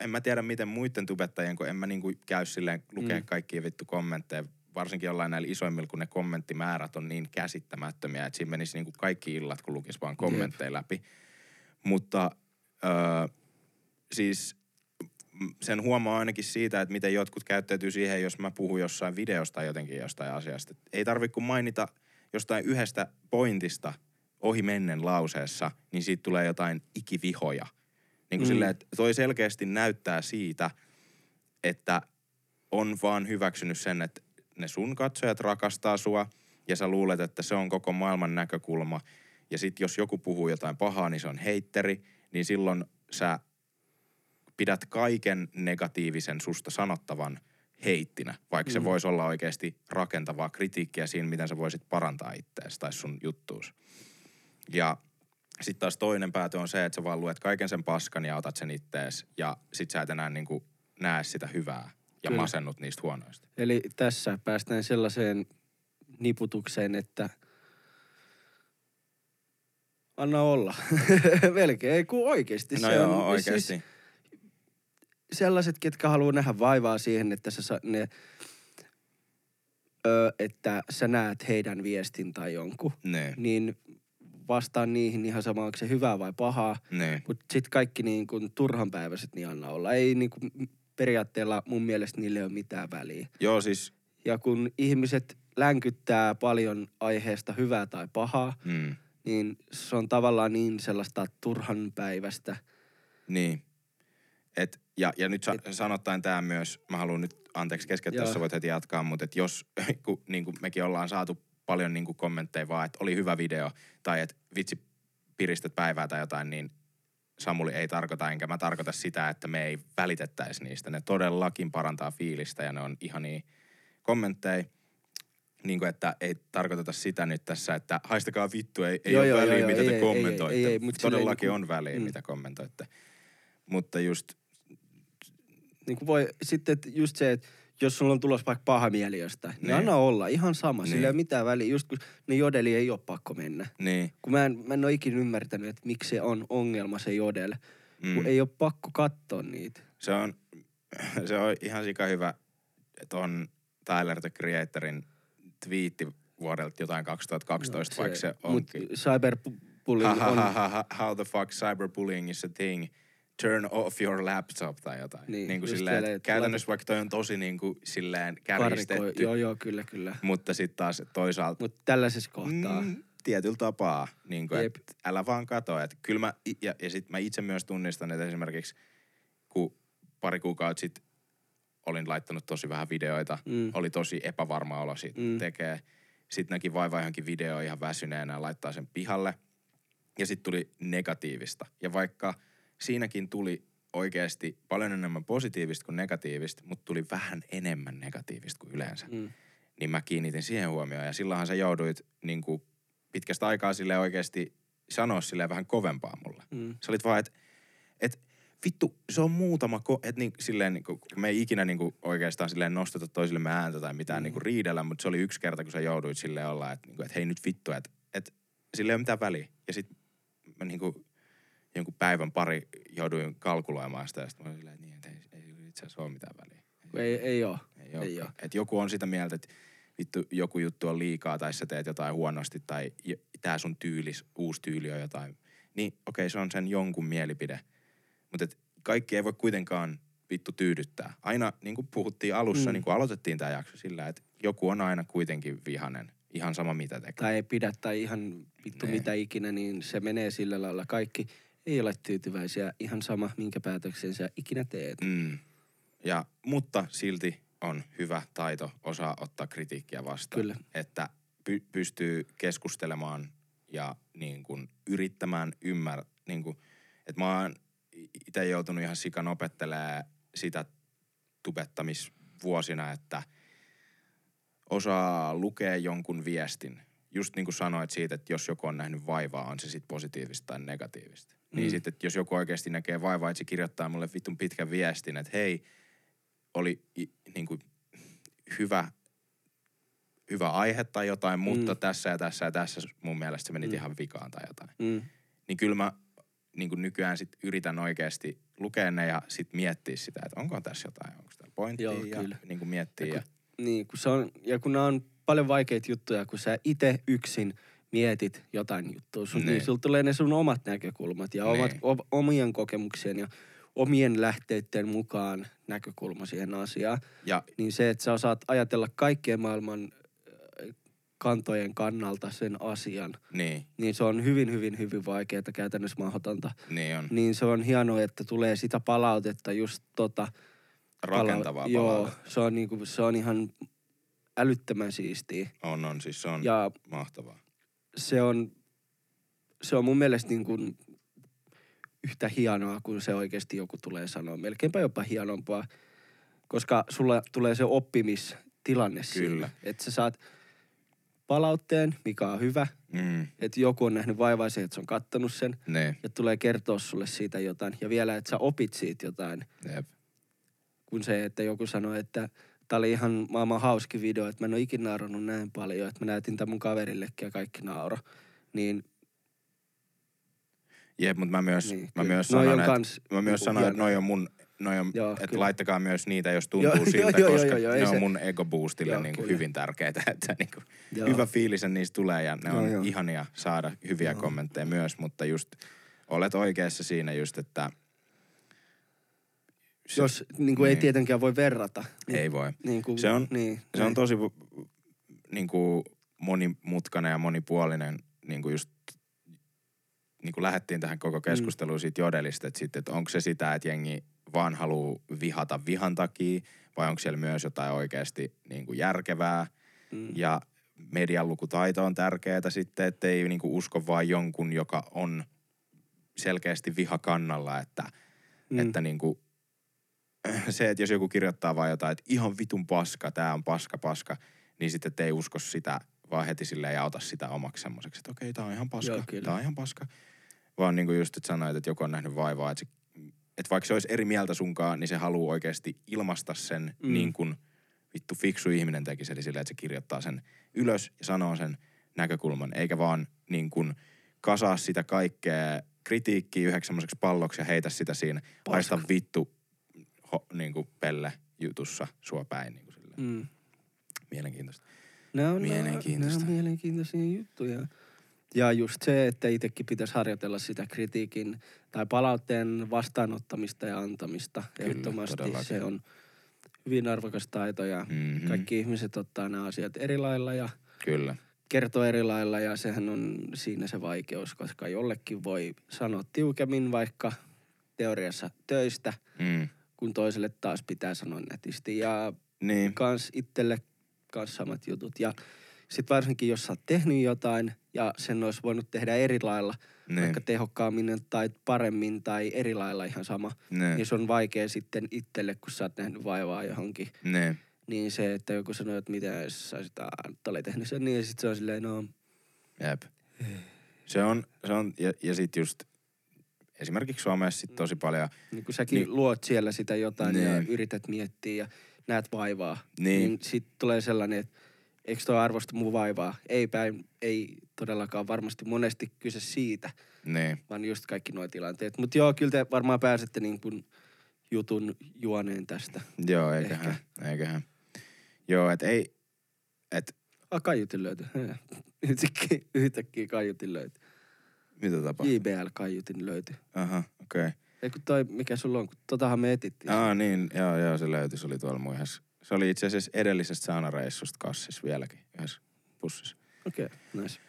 En mä tiedä, miten muiden tubettajien, kun en mä niin kuin käy silleen lukea kaikkia vittu kommentteja. Varsinkin jollain näillä isoimmilla, kun ne kommenttimäärät on niin käsittämättömiä, että siinä menisi niin kuin kaikki illat, kun lukisi vaan kommentteja läpi. Mutta siis sen huomaa ainakin siitä, että miten jotkut käyttäytyy siihen, jos mä puhun jossain videosta tai jotenkin jostain asiasta. Ei tarvitse kun mainita jostain yhdestä pointista ohi mennen lauseessa, niin siitä tulee jotain ikivihoja. Niin kuin silleen, että toi selkeästi näyttää siitä, että on vaan hyväksynyt sen, että ne sun katsojat rakastaa sua ja sä luulet, että se on koko maailman näkökulma. Ja sit jos joku puhuu jotain pahaa, niin se on heitteri, niin silloin sä pidät kaiken negatiivisen susta sanottavan heittinä, vaikka se voisi olla oikeasti rakentavaa kritiikkiä siinä, miten sä voisit parantaa ittees tai sun juttuus. Ja sit taas toinen päätö on se, että sä vaan luet kaiken sen paskan ja otat sen ittees, ja sit sä et enää niin kuin näe sitä hyvää ja masennut niistä huonoista. Eli tässä päästään sellaiseen niputukseen, että... anna olla. Melkein, kun oikeasti. No se joo, on, oikeasti. Siis sellaiset, ketkä haluaa nähdä vaivaa siihen, että että sä näet heidän viestin tai jonkun. Ne. Niin vastaan niihin ihan sama, onko se hyvää vai pahaa. Mutta sit kaikki niin kun turhanpäiväiset, niin anna olla. Ei niin kun, periaatteella mun mielestä niille ei ole mitään väliä. Joo, siis... Ja kun ihmiset länkyttää paljon aiheesta hyvää tai pahaa, niin se on tavallaan niin sellaista turhan päivästä. Niin. Et, ja nyt sanottaen tämä myös, mä haluan nyt, anteeksi keskeyttää, jos sä voit heti jatkaa, mutta et jos, kun niinku mekin ollaan saatu paljon niinku kommentteja vaan, että oli hyvä video, tai että vitsi piristät päivää tai jotain, niin Samuli ei tarkoita, enkä mä tarkoita sitä, että me ei välitettäisi niistä. Ne todellakin parantaa fiilistä ja ne on ihania kommentteja. Niin kuin, että ei tarkoiteta sitä nyt tässä, että haistakaa vittu, ei ole väliä, mitä te kommentoitte. Ei, todellakin niin kuin, on väliä, mitä kommentoitte. Mutta just... Niin kuin voi sitten just se, että jos sulla on tulossa vaikka paha mieli jostain, niin anna olla, ihan sama. Sillä ei ole mitään väliä, just kun ne jodeli ei ole pakko mennä. Niin. Kun mä en ole ikinä ymmärtänyt, että miksi se on ongelma se jodel, kun ei ole pakko katsoa niitä. Se on ihan sika hyvä, että on Tyler The Creatorin twiitti vuodelta jotain 2012, vaikka se onkin. Cyberbullying on... How the fuck cyberbullying is a thing. Turn off your laptop tai jotain. Niin kuin silleen, että käytännössä vaikka toi on tosi niin kuin silleen kärjistetty. Karikoi. Joo, kyllä. Mutta sitten taas toisaalta... Mutta tällaisessa kohtaa. Tietyllä tapaa. Niin kuin, että älä vaan katso. Että kyllä mä... Ja sitten mä itse myös tunnistan, että esimerkiksi kun pari kuukautta sitten olin laittanut tosi vähän videoita. Oli tosi epävarma olo siitä tekee. Sitten näki vaivaa johonkin video ihan väsyneenä laittaa sen pihalle. Ja sitten tuli negatiivista. Ja vaikka... Siinäkin tuli oikeasti paljon enemmän positiivista kuin negatiivista, mutta tuli vähän enemmän negatiivista kuin yleensä. Niin mä kiinnitin siihen huomioon ja silloinhan sä jouduit niin kuin pitkästä aikaa sille oikeasti sanoa silleen vähän kovempaa mulle. Sä olit vaan, että vittu, se on muutama, että niin, silleen niin kuin, me ei ikinä niin kuin oikeastaan silleen nosteta toisillemme ääntä tai mitään niin kuin riidellä, mutta se oli yksi kerta, kun sä jouduit silleen olla, että, niin kuin, että hei nyt vittu, että sille ei ole mitään väliä. Ja sit mä niin kuin... Jonkun päivän pari jouduin kalkuloimaan sitä ja sitten mä olin silleen, niin, että ei itse asiassa ole mitään väliä. Ei ole. Että joku on sitä mieltä, että vittu joku juttu on liikaa tai sä teet jotain huonosti tai tää sun tyylis, uusi tyyli on jotain. Niin okei, se on sen jonkun mielipide. Mutta et kaikki ei voi kuitenkaan vittu tyydyttää. Aina niin kuin puhuttiin alussa, niin kuin aloitettiin tää jakso sillä, että joku on aina kuitenkin vihanen. Ihan sama mitä tekee. Tai ei pidä tai ihan vittu mitä ikinä, niin se menee sillä lailla kaikki... Ei ole tyytyväisiä, ihan sama, minkä päätöksen sä ikinä teet. Mutta silti on hyvä taito osaa ottaa kritiikkiä vastaan. Kyllä. Että pystyy keskustelemaan ja niin kun yrittämään ymmärtää. Niin kun, et mä oon ite joutunut ihan sikan opettelemaan sitä tubettamisvuosina, että osaa lukea jonkun viestin. Just niin kuin sanoit siitä, että jos joku on nähnyt vaivaa, on se sitten positiivista tai negatiivista. Niin sitten, jos joku oikeasti näkee vaivaa, että se kirjoittaa mulle vittun pitkän viestin, että hei, oli niin kuin hyvä aihe tai jotain, mutta tässä mun mielestä se meni ihan vikaan tai jotain. Niin kyllä mä niin kuin nykyään sit yritän oikeasti lukea ne ja sitten miettiä sitä, että onko tässä jotain, onko täällä pointtia ja niin kuin miettiä. Ja kun nämä on paljon vaikeita juttuja, kun sä itse yksin mietit jotain juttua. Niin sulla tulee ne sun omat näkökulmat ja omien kokemuksien ja omien lähteiden mukaan näkökulma siihen asiaan. Niin se, että sä osaat ajatella kaikkien maailman kantojen kannalta sen asian. Niin se on hyvin vaikeaa käytännössä mahdotonta. Niin on. Niin se on hienoa, että tulee sitä palautetta just rakentavaa palautetta. Joo, se on ihan älyttömän siistiä. On, siis se on mahtavaa. Se on mun mielestä niin kuin yhtä hienoa, kun se oikeasti joku tulee sanoa. Melkeinpä jopa hienompaa, koska sulla tulee se oppimistilanne sillä. Että sä saat palautteen, mikä on hyvä. Että joku on nähnyt vaivaisen, että se on kattonut sen. Ja tulee kertoa sulle siitä jotain. Ja vielä, että sä opit siitä jotain. Kun se, että joku sanoo, että... Tämä oli ihan maailman hauski video, että mä en ole ikinä naurannut näin paljon, että mä näytin tämän mun kaverillekin ja kaikki nauro. Niin. Jep, mutta mä myös sanon, että noi on mun, että laittakaa myös niitä, jos tuntuu siltä, koska ne on mun ego-boostille niin hyvin tärkeitä. Että niin kuin hyvä fiilisen niistä tulee ja ne on ihania saada hyviä kommentteja myös, mutta just olet oikeassa siinä just, että Jos niin kuin niin. Ei tietenkään voi verrata. Ei voi. Niin kuin, se on, niin, se on tosi niin kuin monimutkainen ja monipuolinen. Niin kuin just niin kuin lähdettiin tähän koko keskusteluun siitä Jodelista, että, sitten, että onko se sitä, että jengi vaan haluaa vihata vihan takia, vai onko siellä myös jotain oikeasti niin kuin järkevää. Ja median lukutaito on tärkeää sitten, ettei niin kuin usko vaan jonkun, joka on selkeästi vihakannalla, että niin kuin se, että jos joku kirjoittaa vaan jotain, että ihan vitun paska, tää on paska, niin sitten ei usko sitä, vaan heti silleen ja ota sitä omaksi semmoiseksi, että okei, tää on ihan paska, joo, tää on ihan paska. Vaan niin kuin just, että sanoit, että joku on nähnyt vaivaa, että, se, että vaikka se olisi eri mieltä sunkaan, niin se haluaa oikeasti ilmaista sen niin kuin vittu fiksu ihminen tekisi, eli silleen, että se kirjoittaa sen ylös ja sanoo sen näkökulman, eikä vaan niin kuin kasaa sitä kaikkea kritiikkiä yhdeksi semmoiseksi palloksi ja heitä sitä siinä, paista vittu niinku pelle jutussa sua päin niinku silleen. Mielenkiintoista. Ne on mielenkiintoisia juttuja. Ja just se, että itsekin pitäisi harjoitella sitä kritiikin tai palautteen vastaanottamista ja antamista. Kyllä, ehdottomasti todellakin. Se on hyvin arvokas taito ja kaikki ihmiset ottaa nämä asiat eri lailla ja kyllä. Kertoo eri lailla ja sehän on siinä se vaikeus, koska jollekin voi sanoa tiukemmin vaikka teoriassa töistä. Kun toiselle taas pitää sanoa nätisti ja niin. Kans itselle kans samat jutut. Ja sit varsinkin, jos sä oot tehnyt jotain ja sen olisi voinut tehdä eri lailla, niin. Vaikka tehokkaammin tai paremmin tai eri lailla ihan sama, niin se on vaikea sitten itselle, kun sä oot nähnyt vaivaa johonkin. Niin se, että joku sanoo, että miten sä sitä olet tehnyt sen, niin sit se on silleen, no... Jep. Se on ja sit just... Esimerkiksi Suomessa sit tosi paljon. Niin kun säkin luot siellä sitä jotain ja yrität miettiä ja näet vaivaa. Niin sit tulee sellainen, että eikö toi arvosta mun vaivaa? Ei todellakaan varmasti monesti kyse siitä. Niin. Vaan just kaikki nuo tilanteet. Mut joo, kyllä te varmaan pääsette niin kun jutun juoneen tästä. Joo, eiköhän. Joo, et ei, et... Kaiutin löytyi. Yhtäkkiä kaiutin löytyi. Mitä tapahtui? JBL-kaiutin löytyi. Aha, okei. Okay. Ei kun toi, mikä sulla on, kun totahan me etittiin. Niin, joo, se löytyi, se oli tuolla muihassa. Se oli itse asiassa edellisestä saunareissusta kassissa vieläkin, yhdessä pussissa. Okei, okay, nice.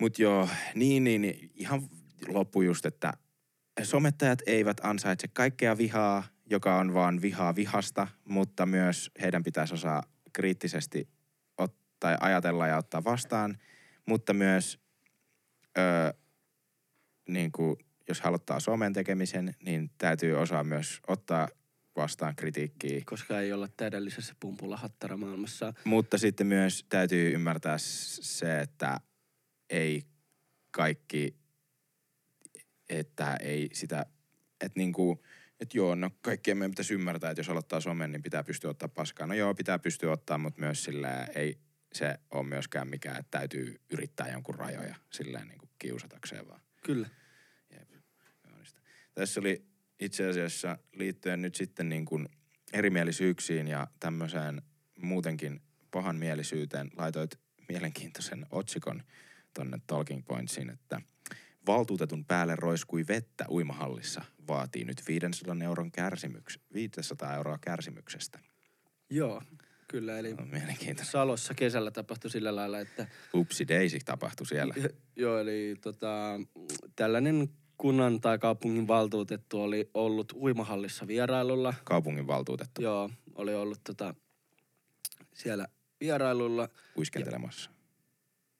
Mut joo, niin, ihan loppu just, että somettajat eivät ansaitse kaikkea vihaa, joka on vaan vihaa vihasta, mutta myös heidän pitäisi osaa kriittisesti tai ajatella ja ottaa vastaan, mutta myös... niin kuin, jos haluttaa somen tekemisen, niin täytyy osaa myös ottaa vastaan kritiikkiä. Koska ei olla täydellisessä pumpulahattaramaailmassa. Mutta sitten myös täytyy ymmärtää se, että ei kaikki, että ei sitä, että niin kuin, että joo, no kaikkia meidän pitäisi ymmärtää, että jos aloittaa somen, niin pitää pystyä ottaa paskaa. No joo, pitää pystyä ottaa, mutta myös silleen ei se ole myöskään mikään, että täytyy yrittää jonkun rajoja silleen niin kuin kiusatakseen vaan. Kyllä. Jep. Tässä oli itse asiassa liittyen nyt sitten niin kuin erimielisyyksiin ja tämmöiseen muutenkin pahanmielisyyteen laitoit mielenkiintoisen otsikon tonne Talking Pointsiin, että valtuutetun päälle roiskui vettä uimahallissa, vaatii nyt 500 euroa kärsimyksestä. Joo, kyllä. Eli Salossa kesällä tapahtui sillä lailla, että... Upsi daisy tapahtui siellä. Joo, eli tällainen kunnan tai kaupungin valtuutettu oli ollut uimahallissa vierailulla. Kaupungin valtuutettu? Joo, oli ollut siellä vierailulla. Uiskentelemassa.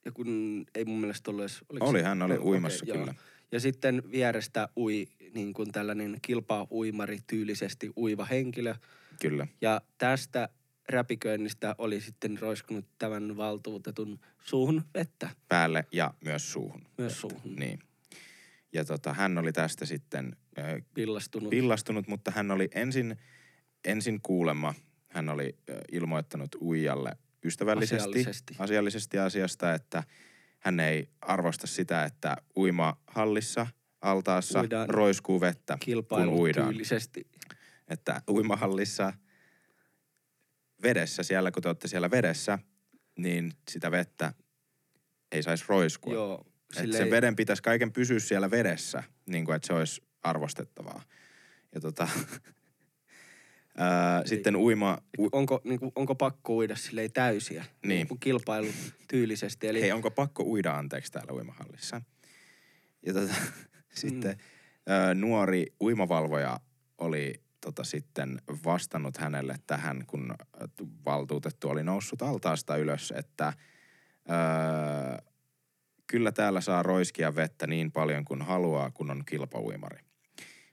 Ja kun ei mun mielestä ollut edes... Hän oli uimassa, okay, kyllä. Joo. Ja sitten vierestä ui niin kuin tällainen kilpaa uimari tyylisesti uiva henkilö. Kyllä. Ja tästä... räpiköinnistä oli sitten roiskunut tämän valtuutetun suuhun vettä. Päälle ja myös suuhun. Niin. Ja hän oli tästä sitten... Pillastunut, mutta hän oli ensin kuulemma, hän oli ilmoittanut uijalle asiallisesti asiasta, että hän ei arvosta sitä, että uimahallissa, altaassa roiskuu vettä, kun uidaan. Tyylisesti. Että uimahallissa... vedessä, siellä kun te olette siellä vedessä, niin sitä vettä ei saisi roiskua. Joo, että sen veden pitäisi kaiken pysyä siellä vedessä, niin kuin että se olisi arvostettavaa. Ja Sitten uima... Onko pakko uida silleen täysiä? Niin. Kilpailutyylisesti. Eli... Hei, onko pakko uida anteeksi täällä uimahallissa? Ja sitten nuori uimavalvoja oli sitten vastannut hänelle tähän, kun valtuutettu oli noussut altaasta ylös, että kyllä täällä saa roiskia vettä niin paljon kuin haluaa, kun on kilpauimari.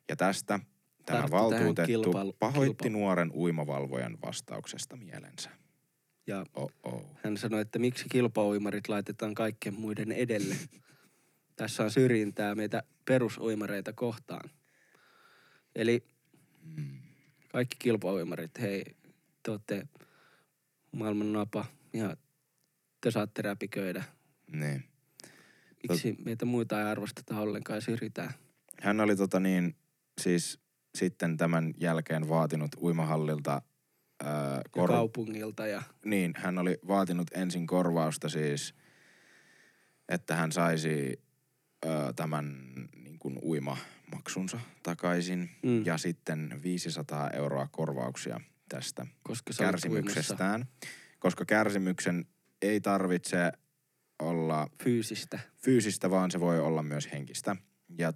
Ja tästä tämä valtuutettu pahoitti nuoren uimavalvojan vastauksesta mielensä. Ja hän sanoi, että miksi kilpauimarit laitetaan kaikkien muiden edelle. Tässä on syrjintää meitä perusuimareita kohtaan. Eli kaikki kilpauimarit, hei, te olette maailman napa ja te saatte räpiköidä. Niin. Miksi meitä muita ei arvosteta ollenkaan, syrjitään? Hän oli siis sitten tämän jälkeen vaatinut uimahallilta... kaupungilta ja... Niin, hän oli vaatinut ensin korvausta siis, että hän saisi tämän uimamaksunsa takaisin ja sitten 500 euroa korvauksia tästä kärsimyksestään. Koska kärsimyksen ei tarvitse olla... Fyysistä, vaan se voi olla myös henkistä. Ja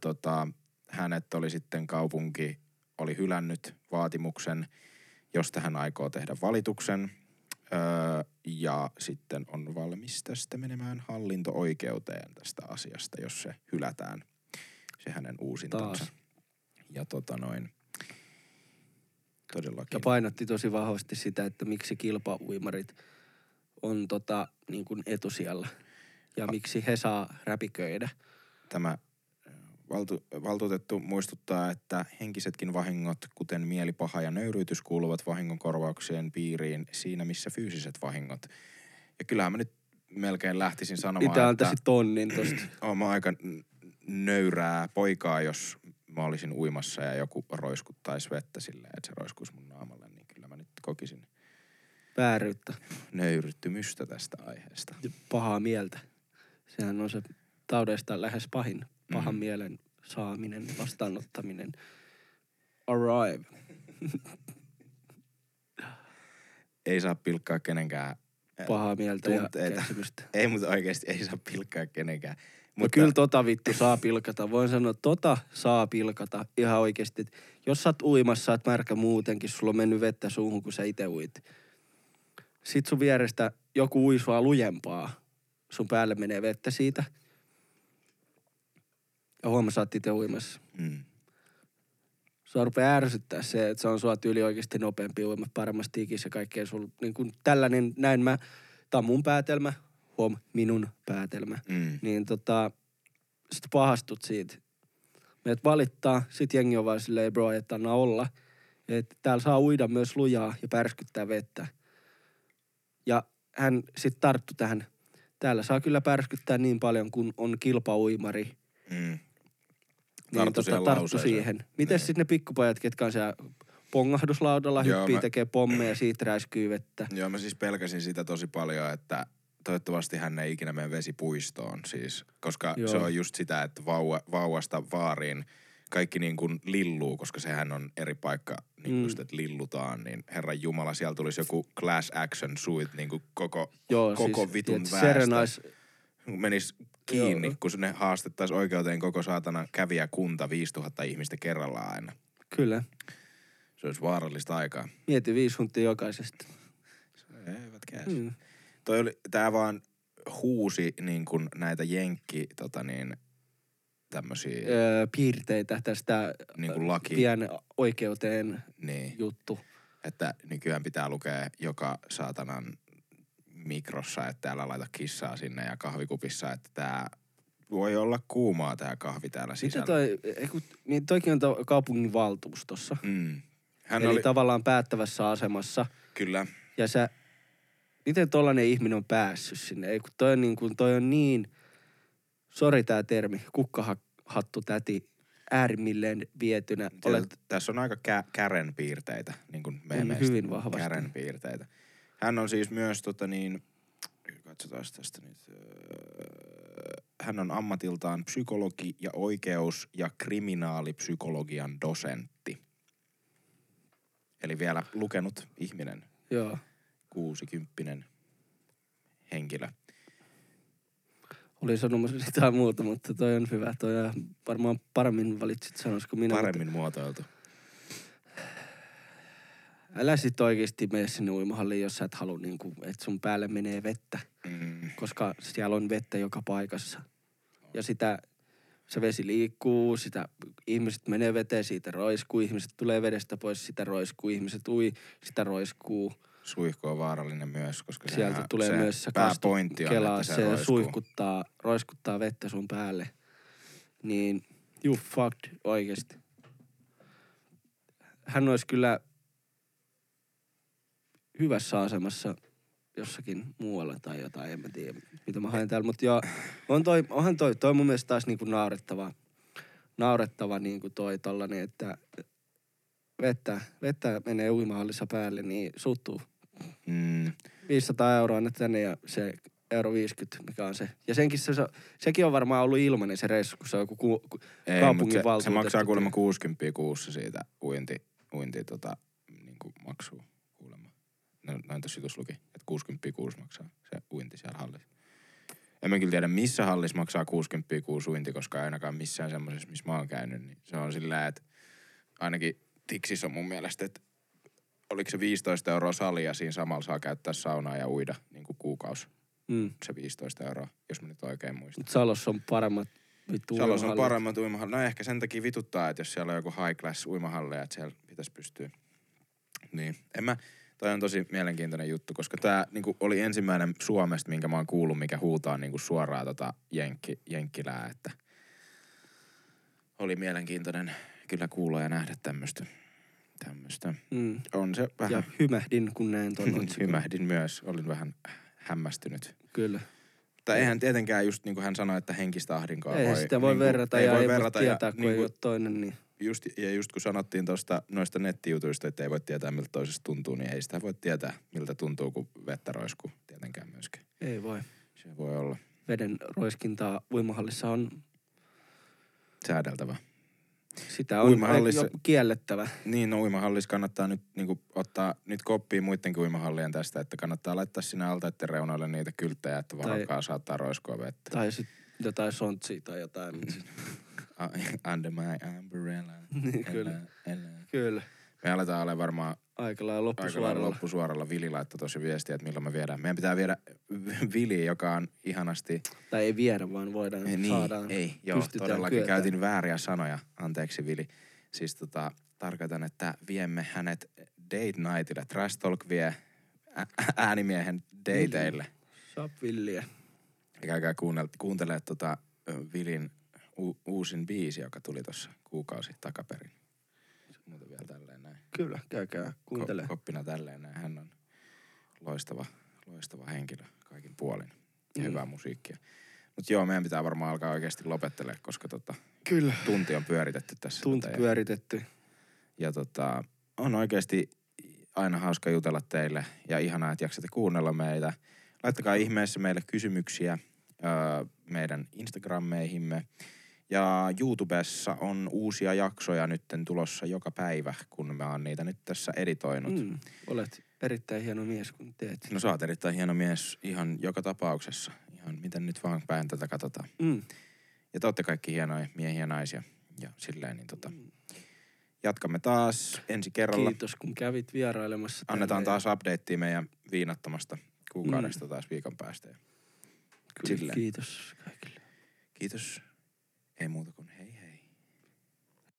hänet oli sitten kaupunki, oli hylännyt vaatimuksen, josta hän aikoo tehdä valituksen. Ja sitten on valmis tästä menemään hallinto-oikeuteen tästä asiasta, jos se hylätään. Se hänen uusintansa. Taas. Ja todellakin. Ja painotti tosi vahvasti sitä, että miksi kilpauimarit on etusijalla. Ja miksi he saa räpiköidä. Tämä valtuutettu muistuttaa, että henkisetkin vahingot, kuten mielipaha ja nöyryytys, kuuluvat vahingonkorvauksien piiriin siinä, missä fyysiset vahingot. Ja kyllähän mä nyt melkein lähtisin sanomaan, että... Mitä antaisit tonnin tosta? Oon mä aika nöyrää poikaa, jos mä olisin uimassa ja joku roiskuttaisi vettä silleen, että se roiskuisi mun naamalle, niin kyllä mä nyt kokisin... Vääryyttä. Nöyryttymystä tästä aiheesta. Ja pahaa mieltä. Sehän on se taudeista lähes pahin. Pahan mielen saaminen, vastaanottaminen. Arrive. Ei saa pilkkaa kenenkään. Pahaa mieltä ja kärsimystä. Ei, mutta oikeasti ei saa pilkkaa kenenkään. Mutta kyllä vittu saa pilkata. Voin sanoa, saa pilkata ihan oikeasti. Jos sä oot uimassa, sä oot märkä muutenkin. Sulla on mennyt vettä suuhun, kun sä ite uit. Sit sun vierestä joku ui sua lujempaa. Sun päälle menee vettä siitä. Ja huomaa, sä oot itse uimassa. Sua rupeaa ärsyttää se, että se on sua tyyli oikeasti nopeampi uima, paremmassa tikissä ja kaikkea sulla. Niin kun tällainen, näin mä, tää on mun päätelmä, minun päätelmä. Niin sit pahastut siitä. Meidät valittaa, sit jengi on vaan silleen, bro, että anna olla. Että täällä saa uida myös lujaa ja pärskyttää vettä. Ja hän sit tarttu tähän. Täällä saa kyllä pärskyttää niin paljon, kun on kilpauimari. Tarttu siihen. Mites sitten ne pikkupajat, ketkä on siellä pongahduslaudalla, tekee pommeja, siitä räiskyy vettä. Joo, mä siis pelkäsin sitä tosi paljon, että toivottavasti hän ei ikinä mene vesipuistoon siis. Koska se on just sitä, että vauvasta vaariin kaikki niin kuin lilluu, koska sehän on eri paikka, niin kuin sitä, että lillutaan. Niin herran jumala, siellä tulisi joku class action suit, niin kuin koko vitun väestö. Menisi kiinni, kun ne haastettaisiin oikeuteen koko saatana kävijäkunta 5000 ihmistä kerrallaan aina. Kyllä. Se olisi vaarallista aikaa. Mieti 5 huntia jokaisesta. Eivät käsi. Tää vaan huusi niin kuin näitä jenkki tämmöisiä... piirteitä tästä niin kuin laki. Pian oikeuteen juttu. Että nykyään pitää lukea joka saatanan... mikrossa, että älä laita kissaa sinne ja kahvikupissa, että tää voi olla kuumaa tää kahvi täällä sisällä. Toikin on kaupungin valtuustossa. Hän eli oli... tavallaan päättävässä asemassa. Kyllä. Ja miten tollanen ihminen on päässyt sinne? Ei kun toi on niin, sori tää termi, kukkahattu täti äärimmilleen vietynä. Tässä on aika kärenpiirteitä, niin kuin meemeistä. Hyvin vahvasti. Kärenpiirteitä. Hän on siis myös katsotaan tästä nyt. Hän on ammatiltaan psykologi ja oikeus- ja kriminaalipsykologian dosentti. Eli vielä lukenut ihminen. Joo. 60-vuotias henkilö. Oli sanomassa sitä muuta, mutta toi on hyvä. Toi varmaan paremmin valitsit sanois kuin minä. Paremmin muotoiltu. Älä sit oikeesti mene sinne uimahalliin, jos sä et halua, niin kuin, että sun päälle menee vettä. Mm. Koska siellä on vettä joka paikassa. Ja sitä, se vesi liikkuu, sitä ihmiset menee veteen, siitä roiskuu. Ihmiset tulee vedestä pois, sitä roiskuu. Ihmiset ui, sitä roiskuu. Suihku on vaarallinen myös, koska sieltä tulee se myös se pääpointti on, kelaa, että se suihkuttaa vettä sun päälle. Niin, you fucked oikeesti. Hän olisi kyllä hyvässä asemassa jossakin muualla tai jotain, en mä tiedä, mitä mä haen täällä. Mutta joo, onhan toi mun mielestä taas niinku naurettava niinku toi tollanen, että vettä menee uimahallissa päälle, niin suuttuu. Mm. 500 € annat tänne ja se 1,50 €, mikä on se. Ja sekin on varmaan ollut ilmanen se reissu, kun se on joku kaupunginvaltuutettu. Se maksaa kuulemma 60 € kuussa siitä uinti niinku maksuu kuulemma. Noin tossa jutus luki, että 60 € kuussa maksaa se uinti siellä hallissa. En mä kyllä tiedä, missä hallissa maksaa 60 € kuussa uinti, koska ainakaan missään semmoisessa, missä mä oon käynyt, niin se on sillä, että ainakin Tiksis on mun mielestä, että oliko se 15 € salia, siinä samalla saa käyttää saunaa ja uida niin kuin kuukausi. Mm. Se 15 €, jos mä nyt oikein muistan. Mutta Salossa on paremmat uimahallit. Salossa on paremmat uimahallit. No ehkä sen takia vituttaa, että jos siellä on joku high class uimahalleja, että siellä pitäisi pystyä. Niin. Toi on tosi mielenkiintoinen juttu, koska tää niinku oli ensimmäinen Suomesta, minkä mä oon kuullut, mikä huutaa niinku suoraan jenkkilää, että oli mielenkiintoinen kyllä kuulla ja nähdä tämmöstä. Mm. On se vähän. Ja hymähdin, kun näen ton otsikon. Hymähdin myös. Olin vähän hämmästynyt. Kyllä. Tai eihän tietenkään just niin kuin hän sanoi, että henkistä ahdinkoa ei, sitä voi niin verrata ja ei voi tietää, kun ei ole toinen. Niin. Just kun sanottiin tuosta noista nettijutuista, että ei voi tietää, miltä toisesta tuntuu, niin ei sitä voi tietää, miltä tuntuu, kun vettä roiskuu tietenkään myöskään. Ei voi. Se voi olla. Veden roiskintaa uimahallissa on säädeltävä. Sitä on jo kiellettävä. Niin, no uimahallissa kannattaa nyt niinku ottaa nyt koppia muidenkin uimahallien tästä, että kannattaa laittaa sinne altaiden reunalle niitä kylttejä, että varokaa saattaa roiskoa vettä. Tai sit jotain sontsia tai jotain. Under my umbrella. Niin, kyllä. Me aletaan olemaan varmaan aika lailla loppusuoralla. Vili laittoi tosi viestiä, että milloin me viedään. Meidän pitää viedä Vili, joka on ihanasti. Tai ei viedä, vaan voidaan saadaan. Ei, joo, todellakin kyötään. Käytin vääriä sanoja. Anteeksi Vili. Siis tarkoitan, että viemme hänet date nightille. Trash Talk vie äänimiehen dateille. Shop Villiä. Käykää kuuntelemaan Vilin uusin biisi, joka tuli tuossa kuukausi takaperin. Muuten vielä tälleen näin. Kyllä, käykää kuuntelemaan. Koppina tälleen näin. Hän on loistava henkilö kaikin puolin. Ja hyvää musiikkia. Mut joo, meidän pitää varmaan alkaa oikeesti lopettelemaan, koska kyllä. Tunti on pyöritetty tässä. Tunti pyöritetty. Ja on oikeesti aina hauska jutella teille. Ja ihanaa, että jaksatte kuunnella meitä. Laittakaa ihmeessä meille kysymyksiä meidän Instagrammeihimme. Ja YouTubessa on uusia jaksoja nytten tulossa joka päivä, kun mä oon niitä nyt tässä editoinut. Olet erittäin hieno mies, kun teet. No sä oot erittäin hieno mies ihan joka tapauksessa. Ihan miten nyt vaan päin tätä katsotaan. Ja te ootte kaikki hienoja miehiä ja naisia. Ja silleen niin jatkamme taas ensi kerralla. Kiitos kun kävit vierailemassa. Annetaan taas updatea meidän viinattomasta kuukaudesta taas viikon päästä. Kyllä, kiitos kaikille. Kiitos. Ei muuta kuin